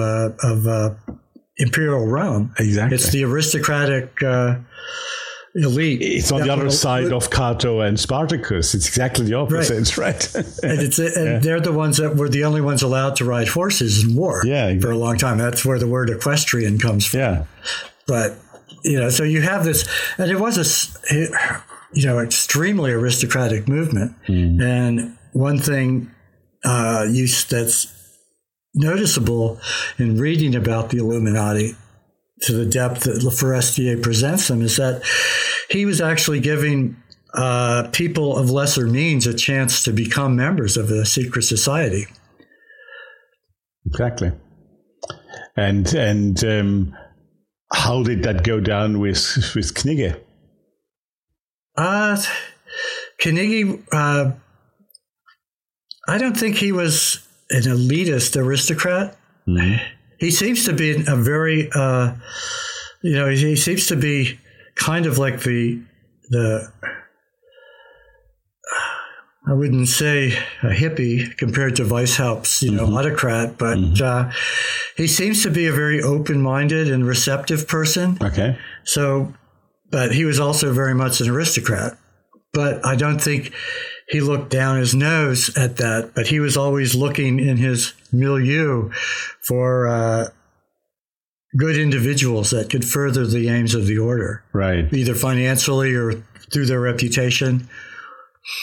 imperial Rome. Exactly, it's the aristocratic elite. It's on the other side of Cato and Spartacus. It's exactly the opposite, right? And they're the ones that were the only ones allowed to ride horses in war for a long time. That's where the word equestrian comes from. Yeah, but so you have this, and it was extremely aristocratic movement. And one thing that's noticeable in reading about the Illuminati to the depth that Le Forestier presents them is that he was actually giving people of lesser means a chance to become members of the secret society. Exactly. And how did that go down with Knigge? Knigge, I don't think he was an elitist aristocrat. Mm-hmm. He seems to be a very, he seems to be kind of like the I wouldn't say a hippie compared to Weishaupt's, autocrat, but he seems to be a very open-minded and receptive person. Okay. So... But he was also very much an aristocrat. but I don't think he looked down his nose at that, but he was always looking in his milieu for good individuals that could further the aims of the order. Right. Either financially or through their reputation.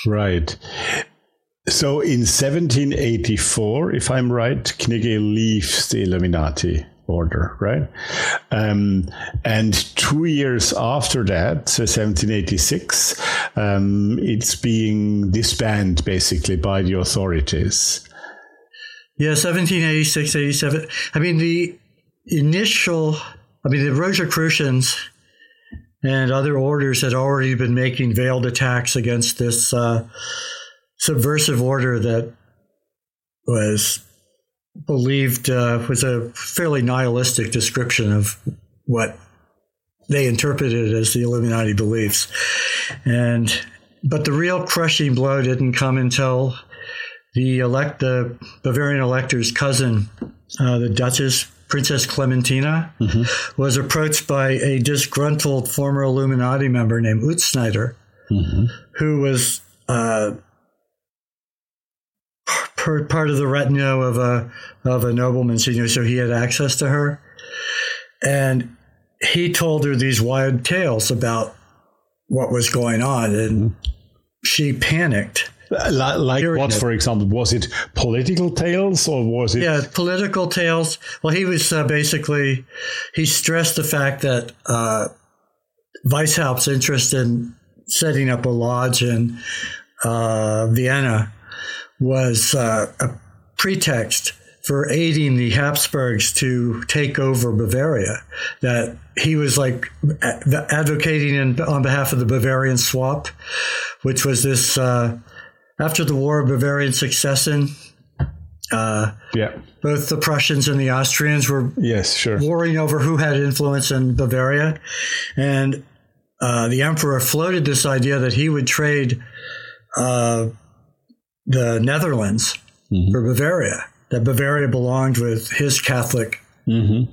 Right. So in 1784, if I'm right, Knigge leaves the Illuminati order, right? And 2 years after that, so 1786, it's being disbanded basically by the authorities. Yeah, 1786, 87. I mean, the Rosicrucians and other orders had already been making veiled attacks against this subversive order that was believed was a fairly nihilistic description of what they interpreted as the Illuminati beliefs. But the real crushing blow didn't come until the Bavarian elector's cousin, the Duchess Princess Clementina, mm-hmm. was approached by a disgruntled former Illuminati member named Utzschneider, mm-hmm. who was part of the retinue of a nobleman, so he had access to her. And he told her these wild tales about what was going on, and mm-hmm. she panicked. Like what, for example? Was it political tales or was it... Yeah, political tales. Well, he was basically... He stressed the fact that Weishaupt's interest in setting up a lodge in Vienna was a pretext for aiding the Habsburgs to take over Bavaria, that he was like advocating on behalf of the Bavarian swap, which was this... After the War of Bavarian Succession, both the Prussians and the Austrians were warring over who had influence in Bavaria. And the emperor floated this idea that he would trade the Netherlands mm-hmm. for Bavaria, that Bavaria belonged with his Catholic mm-hmm.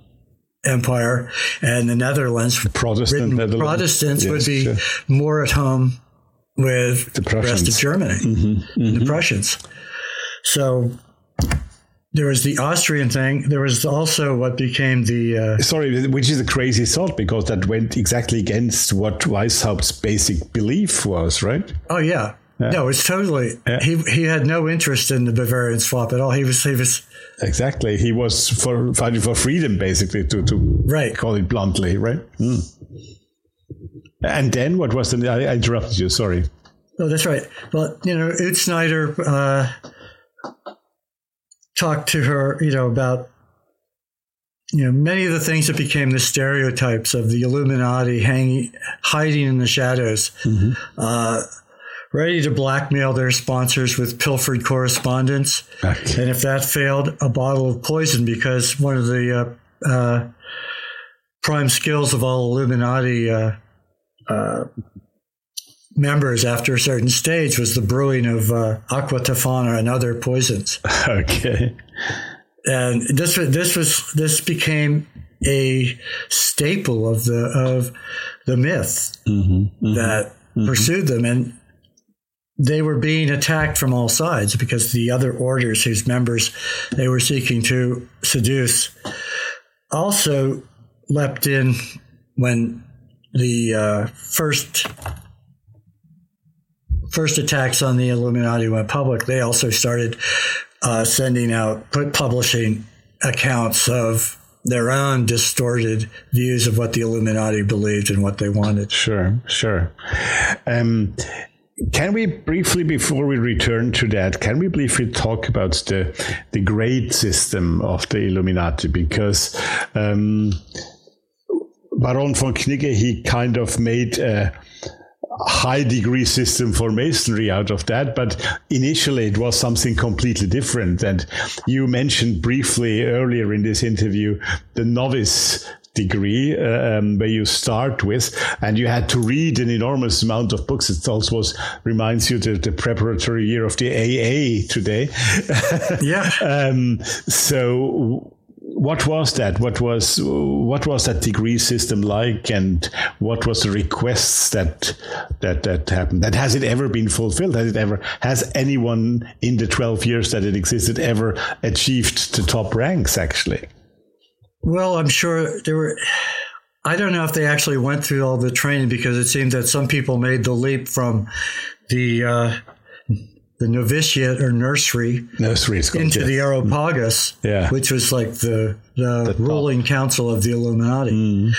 empire, and the Netherlands, Protestants would be more at home with the rest of Germany, mm-hmm. Mm-hmm. the Prussians. So there was the Austrian thing. There was also what became the... which is a crazy thought, because that went exactly against what Weishaupt's basic belief was, right? Oh, yeah. Yeah. No, it's totally... Yeah. He had no interest in the Bavarian swap at all. He was exactly. He was fighting for freedom, basically, to call it bluntly, right? Mm. And then what was the... I interrupted you, sorry. Oh, that's right. Well, Utzschneider talked to her, about, many of the things that became the stereotypes of the Illuminati hiding in the shadows, mm-hmm. Ready to blackmail their sponsors with pilfered correspondence. Okay. And if that failed, a bottle of poison, because one of the prime skills of all Illuminati... members after a certain stage was the brewing of aqua tofana and other poisons. Okay. And this became a staple of the myth mm-hmm, mm-hmm, that mm-hmm. pursued them, and they were being attacked from all sides because the other orders whose members they were seeking to seduce also leapt in when the first attacks on the Illuminati went public. They also started sending out, publishing accounts of their own distorted views of what the Illuminati believed and what they wanted. Sure. Can we briefly, before we return to that, talk about the grade system of the Illuminati? Because... Baron von Knigge, he kind of made a high degree system for masonry out of that, but initially it was something completely different. And you mentioned briefly earlier in this interview the novice degree where you start with, and you had to read an enormous amount of books. It also reminds you of the preparatory year of the AA today. Yeah. So what was that? What was that degree system like, and what was the requests that happened? That has it ever been fulfilled? Has anyone in the 12 years that it existed ever achieved the top ranks? Actually, well, I'm sure there were. I don't know if they actually went through all the training, because it seemed that some people made the leap from the novitiate or nursery school, into the Areopagus, which was like the ruling council of the Illuminati.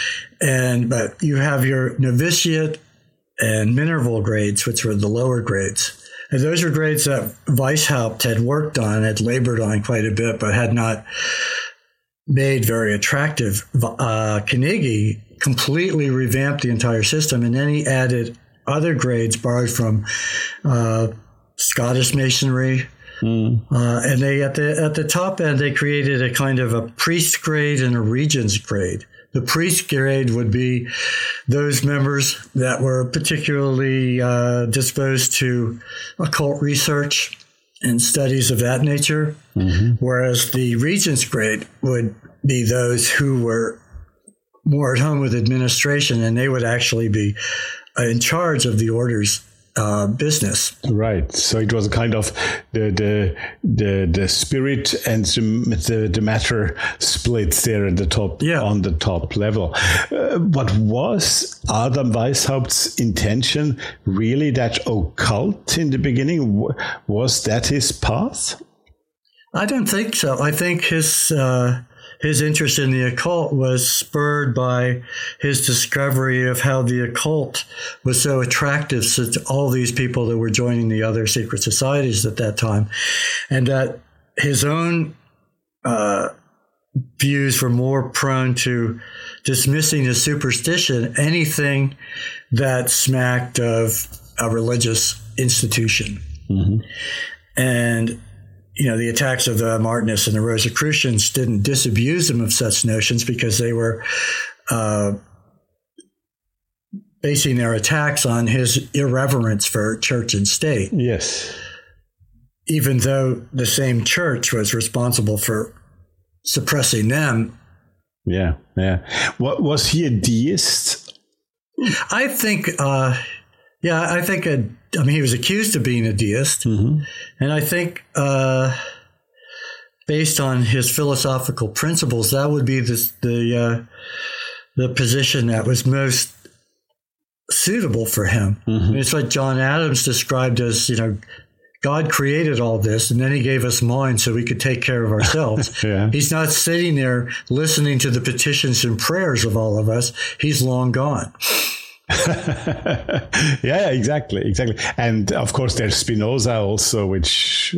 Mm. But you have your novitiate and minerval grades, which were the lower grades. And those were grades that Weishaupt had worked on, had labored on quite a bit, but had not made very attractive. Knigge completely revamped the entire system, and then he added other grades borrowed from Scottish masonry, and they at the top end they created a kind of a priest grade and a regent's grade. The priest grade would be those members that were particularly disposed to occult research and studies of that nature, whereas the regent's grade would be those who were more at home with administration, and they would actually be in charge of the order's business. Right. So it was a kind of the spirit and the matter splits there at the top, on the top level. What was Adam Weishaupt's intention? Really, that occult in the beginning? Was that his path? I don't think so. I think his interest in the occult was spurred by his discovery of how the occult was so attractive to all these people that were joining the other secret societies at that time, and that his own views were more prone to dismissing as superstition anything that smacked of a religious institution. Mm-hmm. And the attacks of the Martinists and the Rosicrucians didn't disabuse them of such notions, because they were basing their attacks on his irreverence for church and state. Yes. Even though the same church was responsible for suppressing them. Yeah, yeah. Was he a deist? I think, he was accused of being a deist, and I think based on his philosophical principles, that would be the position that was most suitable for him. Mm-hmm. It's what John Adams described as, God created all this, and then he gave us mind so we could take care of ourselves. Yeah. He's not sitting there listening to the petitions and prayers of all of us. He's long gone. Yeah, exactly. And of course, there's Spinoza also, which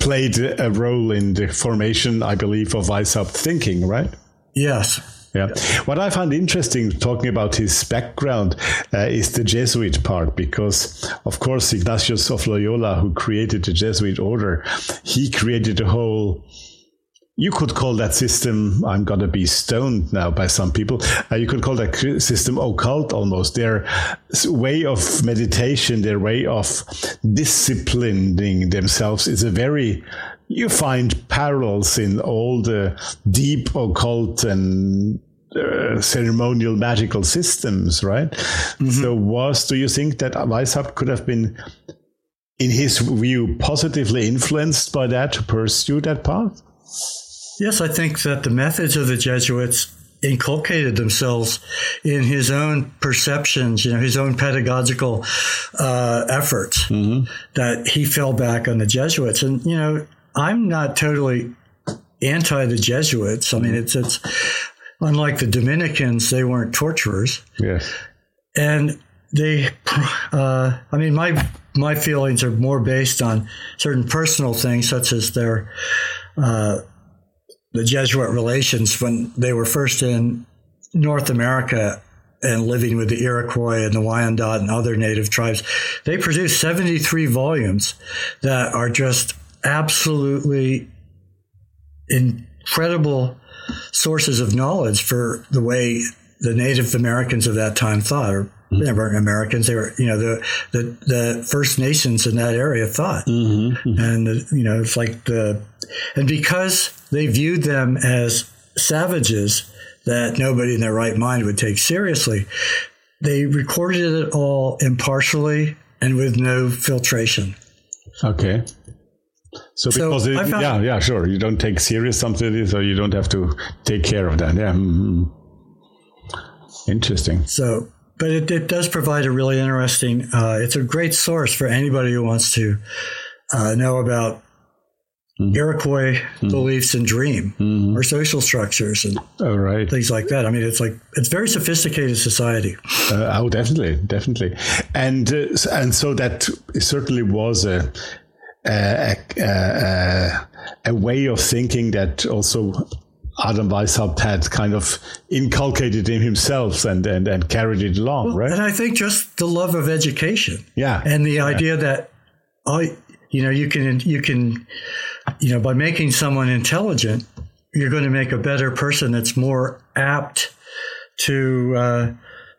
played a role in the formation, I believe, of Weishaupt thinking, right? Yes. Yeah. What I found interesting talking about his background is the Jesuit part, because, of course, Ignatius of Loyola, who created the Jesuit order, he created a whole... You could call that system, I'm going to be stoned now by some people, you could call that system occult almost. Their way of meditation, their way of disciplining themselves is you find parallels in all the deep occult and ceremonial magical systems, right? Mm-hmm. So do you think that Weishaupt could have been, in his view, positively influenced by that to pursue that path? Yes, I think that the methods of the Jesuits inculcated themselves in his own perceptions, his own pedagogical efforts, that he fell back on the Jesuits. And, I'm not totally anti the Jesuits. I mean, it's unlike the Dominicans, they weren't torturers. Yes. And they, my feelings are more based on certain personal things, such as their... the Jesuit relations when they were first in North America and living with the Iroquois and the Wyandot and other native tribes. They produced 73 volumes that are just absolutely incredible sources of knowledge for the way the Native Americans of that time thought, or They weren't Americans. They were, you know, the First Nations in that area thought, and you know, it's like and because they viewed them as savages that nobody in their right mind would take seriously, they recorded it all impartially and with no filtration. Okay. So because you don't take serious something, so you don't have to take care of that. Yeah. Mm-hmm. Interesting. So, but it does provide a really interesting, it's a great source for anybody who wants to know about Iroquois beliefs and dream or social structures and things like that. I mean, it's like, it's very sophisticated society. Definitely. And so that certainly was a way of thinking that also Adam Weishaupt had kind of inculcated in himself and carried it along, right? And I think just the love of education, and the idea that you can by making someone intelligent, you're going to make a better person that's more apt to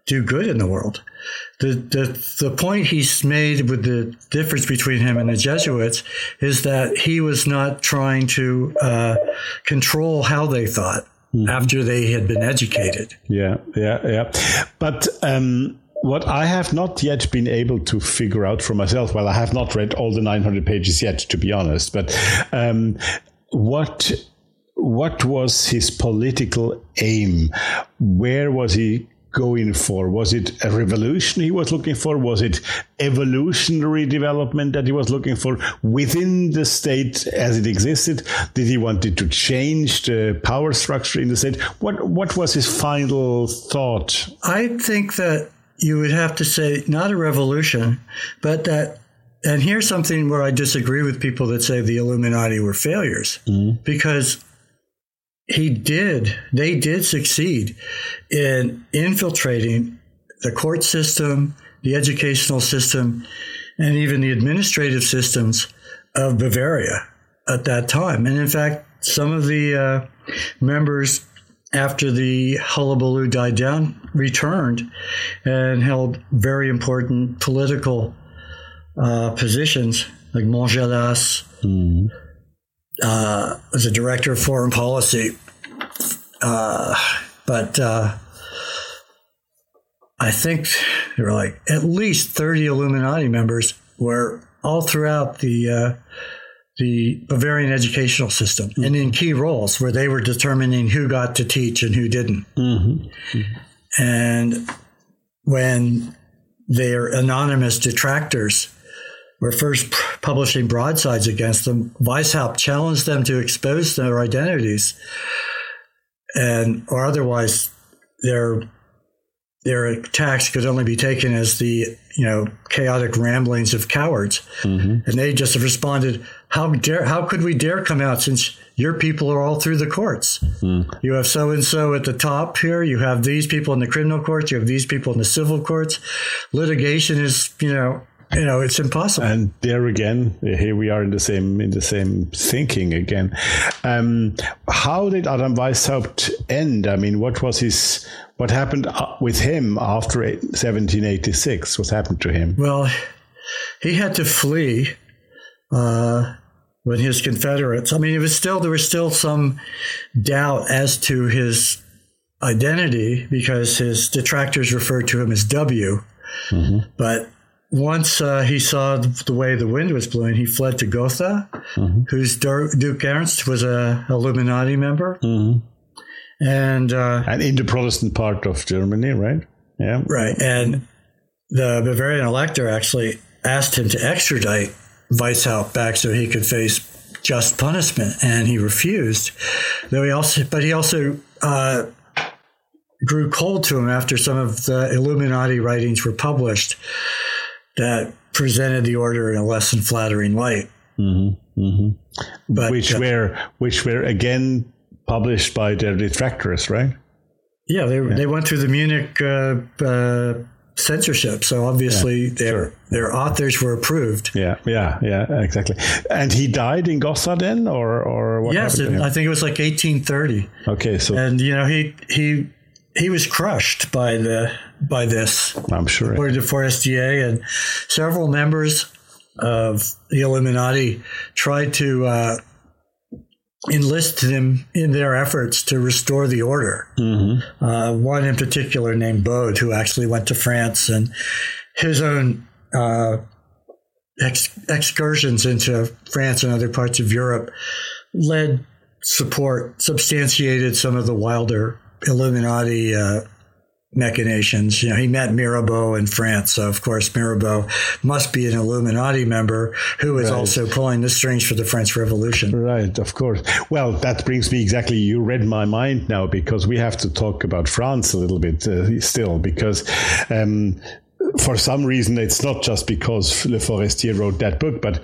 do good in the world. The point he's made with the difference between him and the Jesuits is that he was not trying to control how they thought after they had been educated. Yeah. But what I have not yet been able to figure out for myself, well, I have not read all the 900 pages yet, to be honest, but what was his political aim? Where was he going for? Was it a revolution he was looking for? Was it evolutionary development that he was looking for within the state as it existed? Did he want it to change the power structure in the state? What was his final thought? I think that you would have to say not a revolution, but that, and here's something where I disagree with people that say the Illuminati were failures, because they did succeed in infiltrating the court system, the educational system, and even the administrative systems of Bavaria at that time. And in fact, some of the members, after the hullabaloo died down, returned and held very important political positions, like Montgelas, as a director of foreign policy. But I think there were like at least 30 Illuminati members were all throughout the Bavarian educational system and in key roles where they were determining who got to teach and who didn't. And when their anonymous detractors were first publishing broadsides against them, Weishaupt challenged them to expose their identities, or otherwise their attacks could only be taken as the chaotic ramblings of cowards. And they just responded, how could we dare come out since your people are all through the courts? You have so-and-so at the top here. You have these people in the criminal courts. You have these people in the civil courts. Litigation is, it's impossible. And there again, here we are in the same thinking again. How did Adam Weishaupt end? I mean, what happened with him after 1786? What happened to him? Well, he had to flee when his Confederates. I mean, there was still some doubt as to his identity because his detractors referred to him as W. But once he saw the way the wind was blowing, he fled to Gotha, whose Duke Ernst was an Illuminati member. And in the Protestant part of Germany, right? Yeah. Right. And the Bavarian elector actually asked him to extradite Weishaupt back so he could face just punishment, and he refused. Though he also grew cold to him after some of the Illuminati writings were published that presented the order in a less than flattering light. But which were again published by their detractors, right? Yeah, they went through the Munich censorship, so obviously their authors were approved. Yeah, exactly. And he died in Gotha then, or what? Yes, happened to him? I think it was like 1830. Okay, so and he he was crushed by this. I'm sure. Le Forestier and several members of the Illuminati tried to enlist him in their efforts to restore the order. Mm-hmm. One in particular named Bode, who actually went to France, and his own excursions into France and other parts of Europe led support, substantiated some of the wilder Illuminati machinations. You know, he met Mirabeau in France. So, of course, Mirabeau must be an Illuminati member who is also pulling the strings for the French Revolution. Right, of course. Well, that brings me exactly, you read my mind now, because we have to talk about France a little bit still, because for some reason, it's not just because Le Forestier wrote that book, but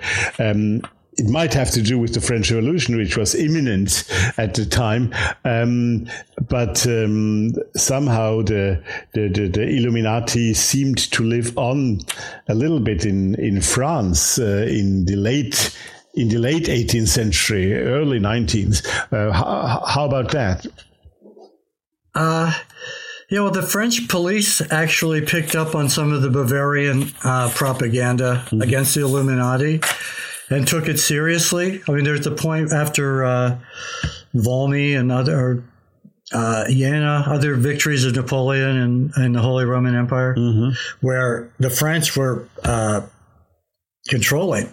it might have to do with the French Revolution, which was imminent at the time. But somehow the Illuminati seemed to live on a little bit in France in the late 18th century, early 19th. How about that? Yeah, well, the French police actually picked up on some of the Bavarian propaganda mm-hmm. against the Illuminati and took it seriously. I mean, there's the point after Valmy and Vienna, other victories of Napoleon and the Holy Roman Empire, mm-hmm. where the French were controlling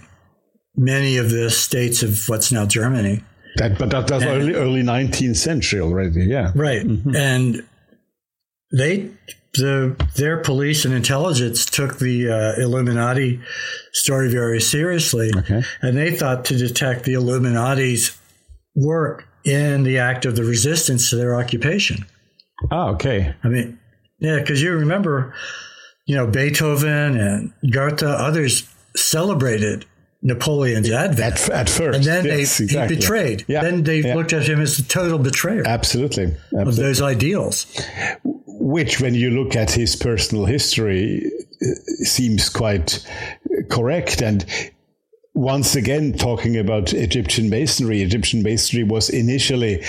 many of the states of what's now Germany. But that's early 19th century already, yeah. Right, mm-hmm. and their police and intelligence took the Illuminati story very seriously, okay. and they thought to detect the Illuminati's work in the act of the resistance to their occupation. Oh, okay. I mean, yeah, because you remember, Beethoven and Goethe, others celebrated Napoleon's advent at first, and then he betrayed. Yeah. Then they looked at him as a total betrayer. Absolutely, of those ideals. Which, when you look at his personal history, seems quite correct. And once again, talking about Egyptian masonry was initially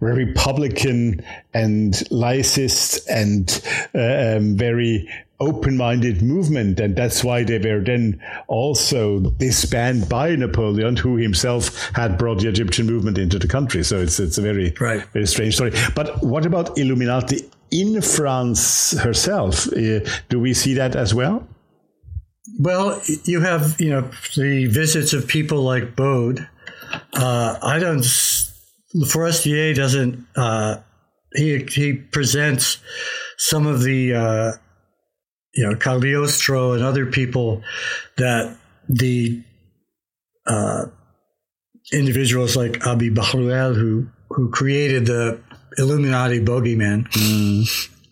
Republican and laicist and very open-minded movement, and that's why they were then also disbanded by Napoleon, who himself had brought the Egyptian movement into the country. So it's a very very strange story. But what about Illuminati in France herself? Do we see that as well? Well, you have the visits of people like Bode. Forestier doesn't. He presents some of the. Cagliostro and other people that the individuals like Abi Bahruel, who created the Illuminati bogeyman,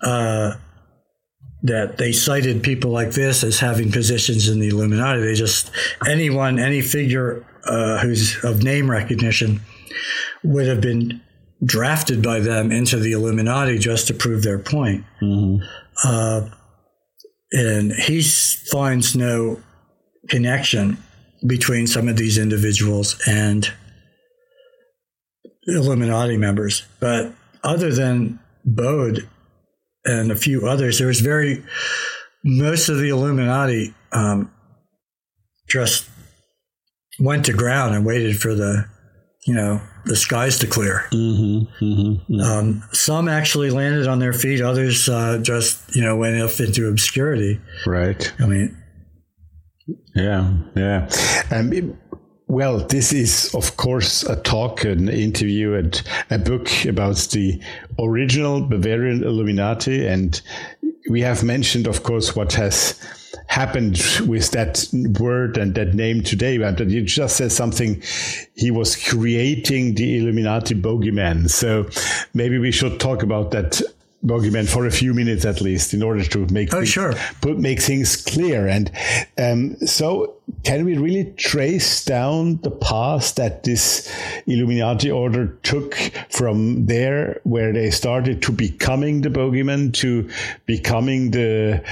that they cited people like this as having positions in the Illuminati. They just any figure who's of name recognition would have been drafted by them into the Illuminati just to prove their point. Mm-hmm. And he finds no connection between some of these individuals and Illuminati members. But other than Bode and a few others, there was most of the Illuminati just went to ground and waited for the skies to clear. Mm-hmm, mm-hmm, yeah. Some actually landed on their feet. Others just went off into obscurity. Right. I mean. Yeah, yeah. Well, this is, of course, a talk, an interview, and a book about the original Bavarian Illuminati. And we have mentioned, of course, what has happened with that word and that name today. But you just said something. He was creating the Illuminati bogeyman. So maybe we should talk about that bogeyman for a few minutes at least, in order to make things clear. And so can we really trace down the path that this Illuminati order took from there, where they started to becoming the bogeyman, to becoming the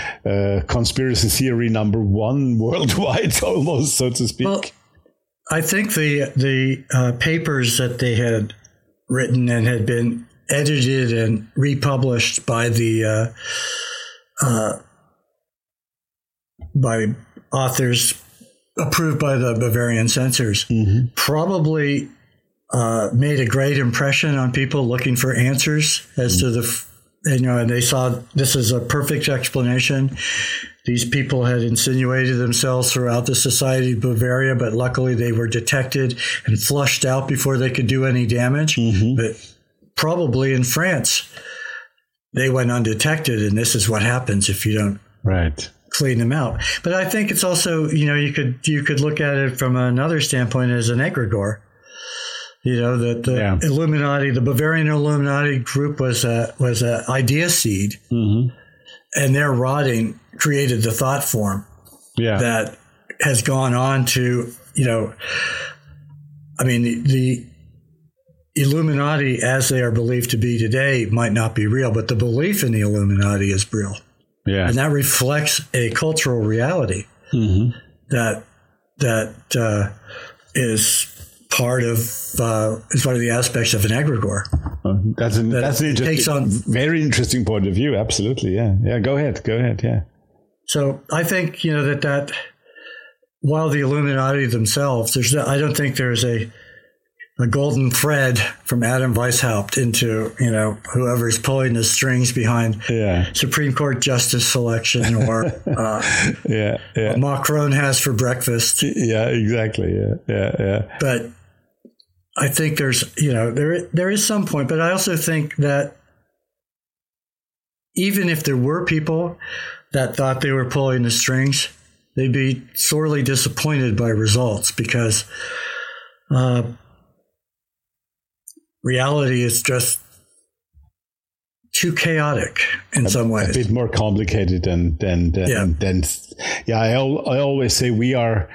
conspiracy theory number one worldwide, almost, so to speak? Well, I think the papers that they had written and had been edited and republished by the by authors approved by the Bavarian censors, probably made a great impression on people looking for answers as to the, you know, and they saw this is a perfect explanation. These people had insinuated themselves throughout the society of Bavaria, but luckily they were detected and flushed out before they could do any damage. But probably in France, they went undetected, and this is what happens if you don't clean them out. But I think it's also, you know, you could look at it from another standpoint as an egregore. You know, that the Illuminati, the Bavarian Illuminati group was a idea seed, and their rotting created the thought form that has gone on to, you know, I mean, the Illuminati as they are believed to be today might not be real, but the belief in the Illuminati is real. Yeah. And that reflects a cultural reality that is part of the aspects of an egregore. That's an very interesting point of view. Absolutely. Yeah. Go ahead. Yeah. So I think, you know, that while the Illuminati themselves, I don't think there's a golden thread from Adam Weishaupt into, you know, whoever's pulling the strings behind Supreme Court justice selection or what Macron has for breakfast. Yeah, exactly. Yeah. But I think there's, you know, there is some point, but I also think that even if there were people that thought they were pulling the strings, they'd be sorely disappointed by results because reality is just too chaotic in some ways. A bit more complicated than. I always say we are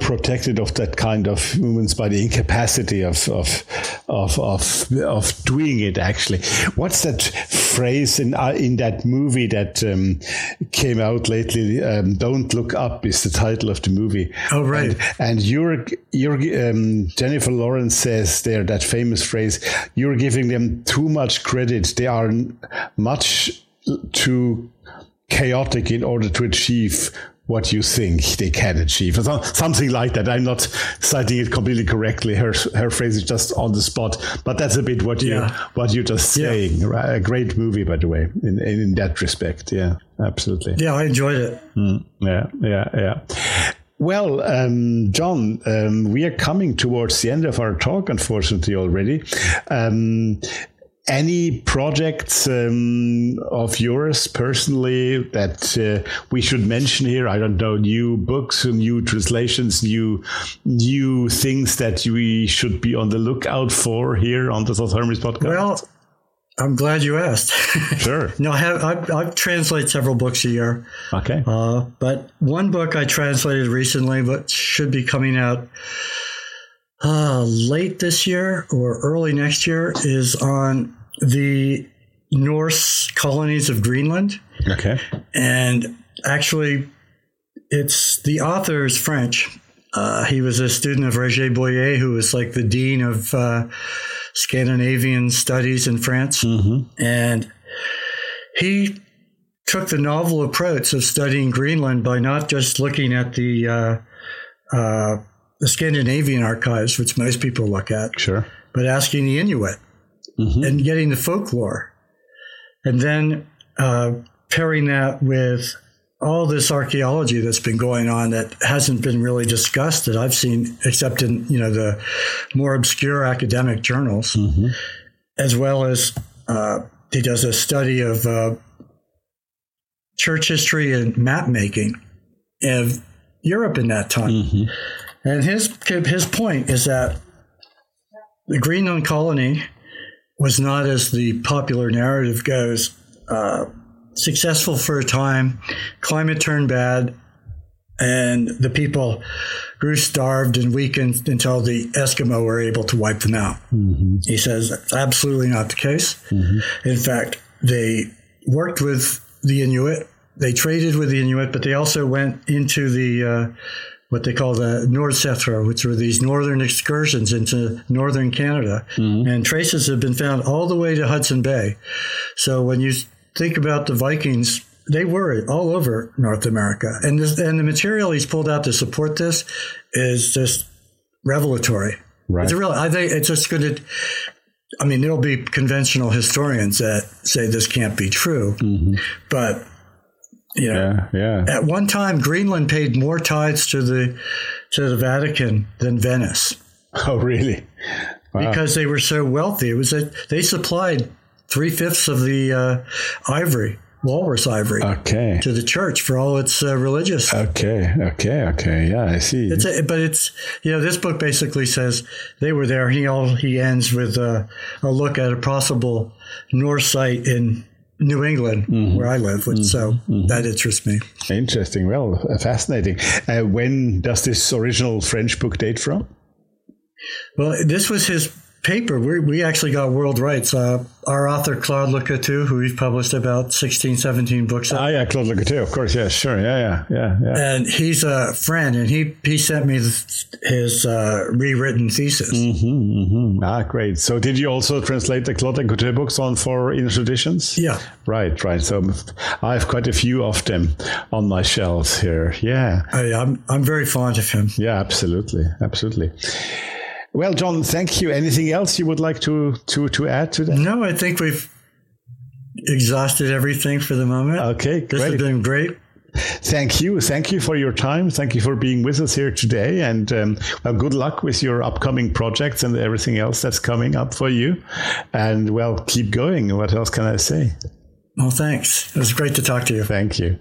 protected of that kind of movements by the incapacity of doing it. Actually, what's that phrase in that movie that came out lately? Don't Look Up is the title of the movie. Oh, right. And you're Jennifer Lawrence says there that famous phrase: "You're giving them too much credit. They are much too chaotic in order to achieve what you think they can achieve," or something like that. I'm not citing it completely correctly. Her phrase is just on the spot, but that's a bit what you're just saying. Yeah. A great movie, by the way, in that respect. Yeah, absolutely. Yeah, I enjoyed it. Yeah. Well, John, we are coming towards the end of our talk, unfortunately, already. Any projects of yours personally that we should mention here? I don't know, new books, new translations, new things that we should be on the lookout for here on the Thoth Hermes podcast? Well, I'm glad you asked. Sure. No, I translate several books a year. Okay. But one book I translated recently, but should be coming out late this year or early next year, is on the Norse colonies of Greenland. Okay. And actually, it's the author is French. He was a student of Roger Boyer, who was like the dean of Scandinavian studies in France. And he took the novel approach of studying Greenland by not just looking at the Scandinavian archives, which most people look at, sure, but asking the Inuit and getting the folklore, and then pairing that with all this archaeology that's been going on that hasn't been really discussed that I've seen, except in, you know, the more obscure academic journals, as well as he does a study of church history and map making of Europe in that time. And his point is that the Greenland colony was not, as the popular narrative goes, successful for a time. Climate turned bad, and the people grew starved and weakened until the Eskimo were able to wipe them out. He says that's absolutely not the case. In fact, they worked with the Inuit. They traded with the Inuit, but they also went into the what they call the Nordsetra, which were these northern excursions into northern Canada. Mm-hmm. And traces have been found all the way to Hudson Bay. So when you think about the Vikings, they were all over North America. And this, and the material he's pulled out to support this is just revelatory. Right. It's a real, I think it's just going to, I mean, there'll be conventional historians that say this can't be true, mm-hmm. but you know, at one time Greenland paid more tithes to the Vatican than Venice. Oh, really? Wow. Because they were so wealthy, it was that they supplied 3/5 of the ivory, walrus ivory, to the church for all its religious. Yeah, I see. But it's you know, this book basically says they were there. He ends with a look at a possible Norse site in New England, mm-hmm. where I live, which, mm-hmm. so mm-hmm. that interests me. Interesting. Well, fascinating. When does this original French book date from? Well, this was his paper. We actually got world rights. Our author, Claude Lecouteux, who we've published about 16, 17 books. Claude Lecouteux, of course. Yeah, sure. Yeah. And he's a friend, and he sent me his rewritten thesis. Mm-hmm, mm-hmm. Ah, great. So did you also translate the Claude Lecouteux books on for Inner Traditions? Yeah. Right. So I have quite a few of them on my shelves here. Yeah. I'm very fond of him. Yeah, absolutely. Well, John, thank you. Anything else you would like to add to that? No, I think we've exhausted everything for the moment. Okay, great. This has been great. Thank you. Thank you for your time. Thank you for being with us here today. And well, good luck with your upcoming projects and everything else that's coming up for you. And, well, keep going. What else can I say? Well, thanks. It was great to talk to you. Thank you.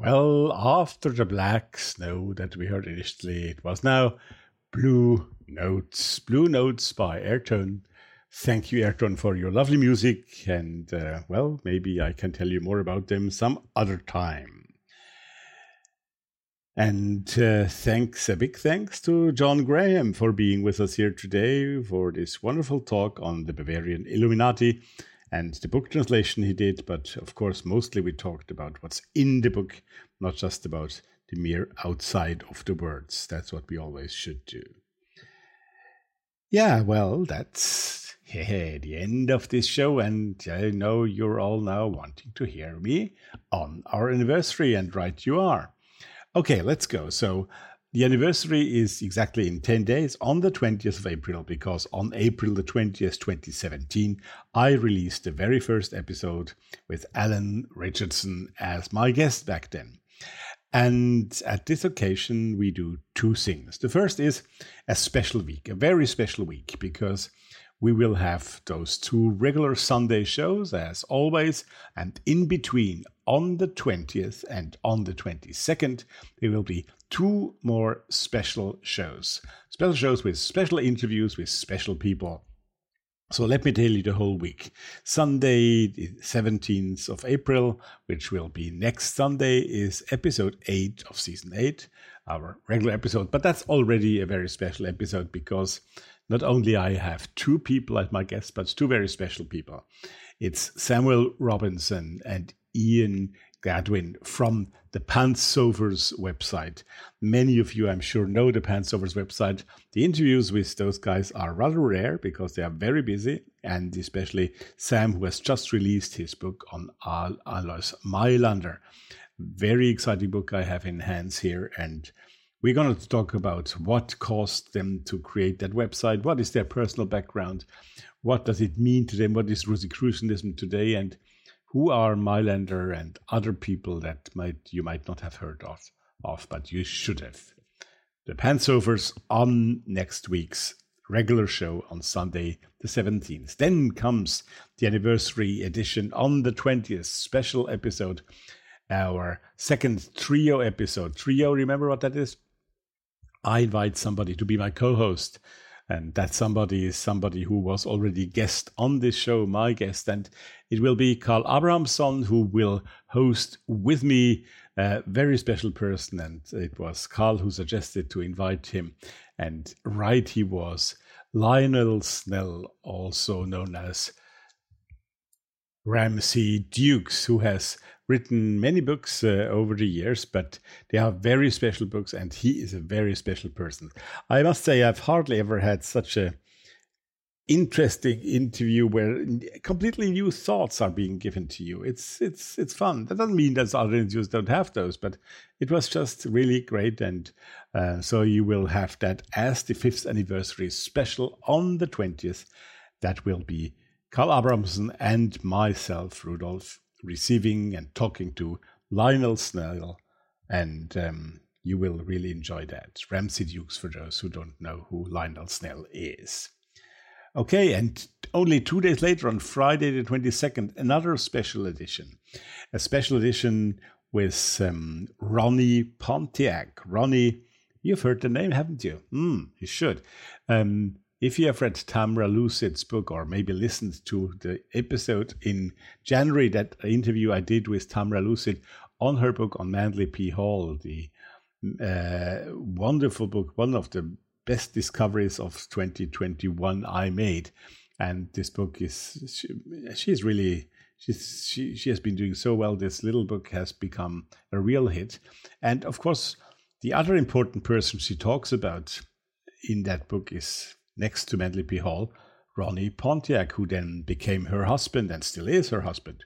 Well, after the black snow that we heard initially, it was now Blue Notes by Ayrton. Thank you, Ayrton, for your lovely music, and, well, maybe I can tell you more about them some other time. And a big thanks to John Graham for being with us here today for this wonderful talk on the Bavarian Illuminati and the book translation he did, but of course mostly we talked about what's in the book, not just about the mere outside of the words. That's what we always should do. Yeah, well, that's the end of this show, and I know you're all now wanting to hear me on our anniversary, and right you are. Okay, let's go. So the anniversary is exactly in 10 days, on the 20th of April, because on April the 20th, 2017, I released the very first episode with Alan Richardson as my guest back then. And at this occasion, we do two things. The first is a special week, a very special week, because we will have those two regular Sunday shows, as always, and in between, on the 20th and on the 22nd, there will be two more special shows with special interviews with special people. So let me tell you the whole week. Sunday, the 17th of April, which will be next Sunday, is episode 8 of season 8, our regular episode. But that's already a very special episode because not only I have two people as my guests, but two very special people. It's Samuel Robinson and Ian Gladwin from the Pantsovers website. Many of you, I'm sure, know the Pantsovers website. The interviews with those guys are rather rare because they are very busy, and especially Sam, who has just released his book on Alois Mailander. Very exciting book I have in hands here, and we're going to talk about what caused them to create that website, what is their personal background, what does it mean to them, what is Rosicrucianism today, and who are Mailander and other people that you might not have heard of, but you should have. The Pantsovers on next week's regular show on Sunday the 17th. Then comes the anniversary edition on the 20th, special episode, our second trio episode. Trio, remember what that is? I invite somebody to be my co-host. And that somebody is somebody who was already guest on this show, my guest. And it will be Carl Abramson, who will host with me, a very special person. And it was Carl who suggested to invite him. And right he was. Lionel Snell, also known as Ramsey Dukes, who has written many books over the years, but they are very special books, and he is a very special person. I must say I've hardly ever had such a interesting interview where completely new thoughts are being given to you. It's fun. That doesn't mean that other interviews don't have those, but it was just really great, and so you will have that as the 5th anniversary special on the 20th. That will be Carl Abramson and myself, Rudolf, receiving and talking to Lionel Snell, and you will really enjoy that. Ramsey Dukes, for those who don't know who Lionel Snell is. Okay, and only 2 days later, on Friday the 22nd, another special edition. A special edition with Ronnie Pontiac. Ronnie, you've heard the name, haven't you? You should. If you have read Tamra Lucid's book or maybe listened to the episode in January, that interview I did with Tamra Lucid on her book on Manly P. Hall, the wonderful book, one of the best discoveries of 2021 I made. And this book is, she has been doing so well. This little book has become a real hit. And of course, the other important person she talks about in that book is, next to Manly P. Hall, Ronnie Pontiac, who then became her husband and still is her husband.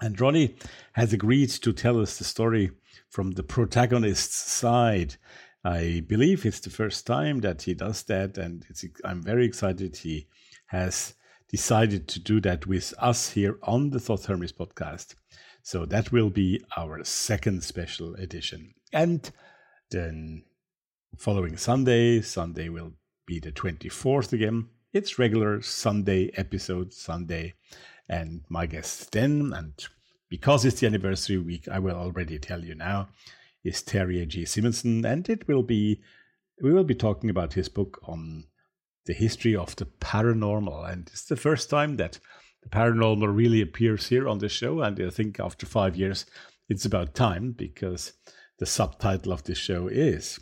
And Ronnie has agreed to tell us the story from the protagonist's side. I believe it's the first time that he does that, and I'm very excited he has decided to do that with us here on the Thoth Hermes podcast. So that will be our second special edition. And then following Sunday will be the 24th again. It's regular Sunday episode, and my guests then, and Because it's the anniversary week, I will already tell you now, is Terje G. Simonsen, and we will be talking about his book on the history of the paranormal. And it's the first time that the paranormal really appears here on the show, and I think after 5 years, it's about time, because the subtitle of this show is,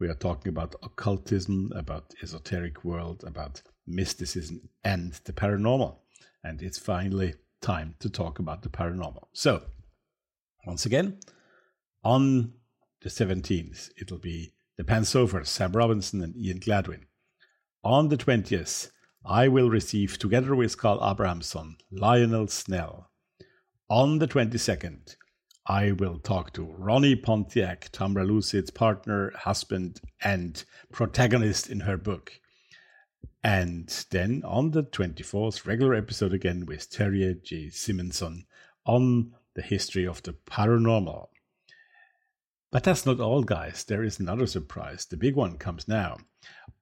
we are talking about occultism, about esoteric world, about mysticism and the paranormal. And it's finally time to talk about the paranormal. So, once again, on the 17th, it'll be the Pantsovers, Sam Robinson and Ian Gladwin. On the 20th, I will receive, together with Carl Abramson, Lionel Snell. On the 22nd, I will talk to Ronnie Pontiac, Tamra Lucid's partner, husband, and protagonist in her book. And then on the 24th, regular episode again with Terje G. Simonsen on the history of the paranormal. But that's not all, guys. There is another surprise. The big one comes now.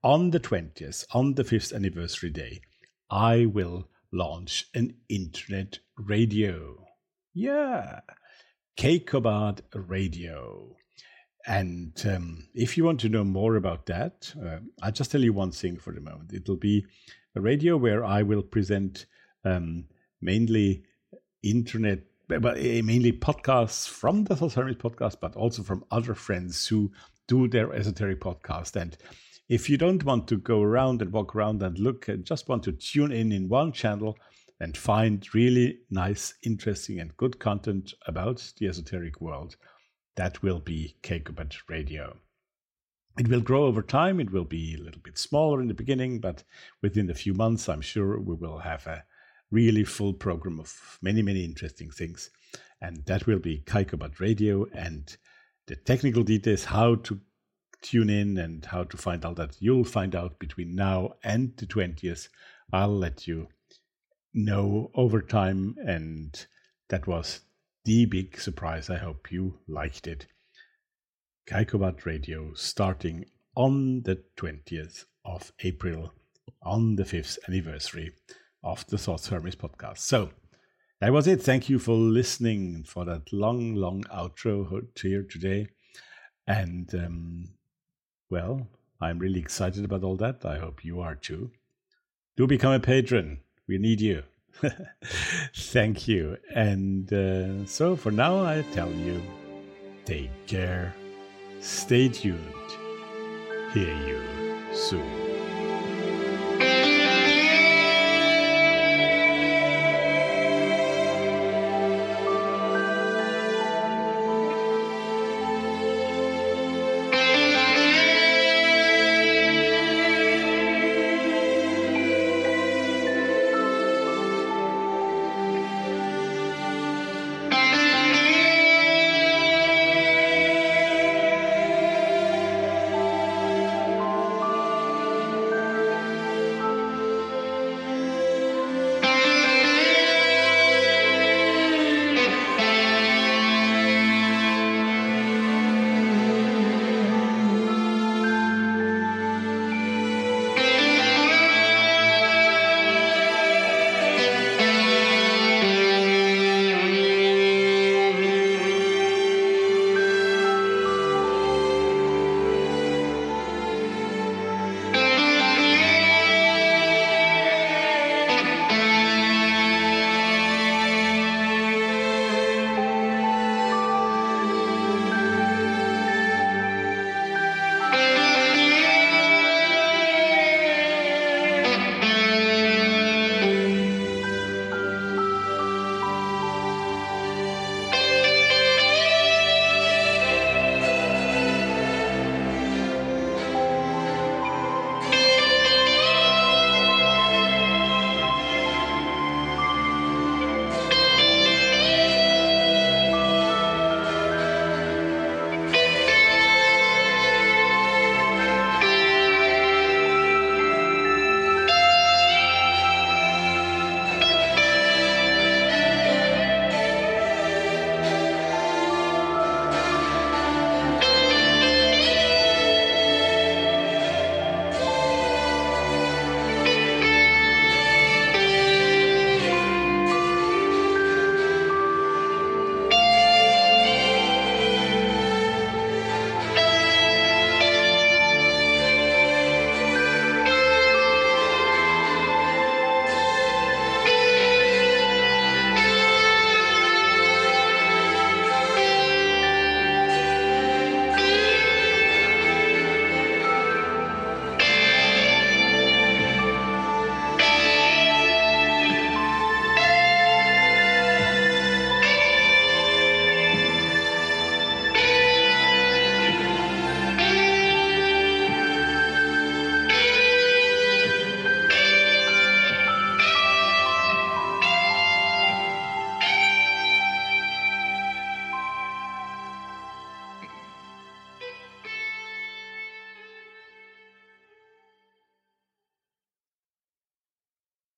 On the 20th, on the 5th anniversary day, I will launch an internet radio. Yeah! Kobad Radio. And if you want to know more about that, I'll just tell you one thing for the moment. It'll be a radio where I will present mainly podcasts from the Thoth Hermes podcast, but also from other friends who do their esoteric podcast. And if you don't want to go around and walk around and look, just want to tune in one channel and find really nice, interesting, and good content about the esoteric world, that will be Kobad Radio. It will grow over time. It will be a little bit smaller in the beginning, but within a few months, I'm sure we will have a really full program of many, many interesting things. And that will be Kobad Radio. And the technical details, how to tune in and how to find all that, you'll find out between now and the 20th. I'll let you know over time. And that was the big surprise. I hope you liked it. Kobad Radio, starting on the 20th of April, on the 5th anniversary of the Thoth Hermes podcast. So that was it. Thank you for listening, for that long outro here today. And I'm really excited about all that. I hope you are too. Do become a patron. We need you. Thank you. And so for now, I tell you, take care, stay tuned, hear you soon.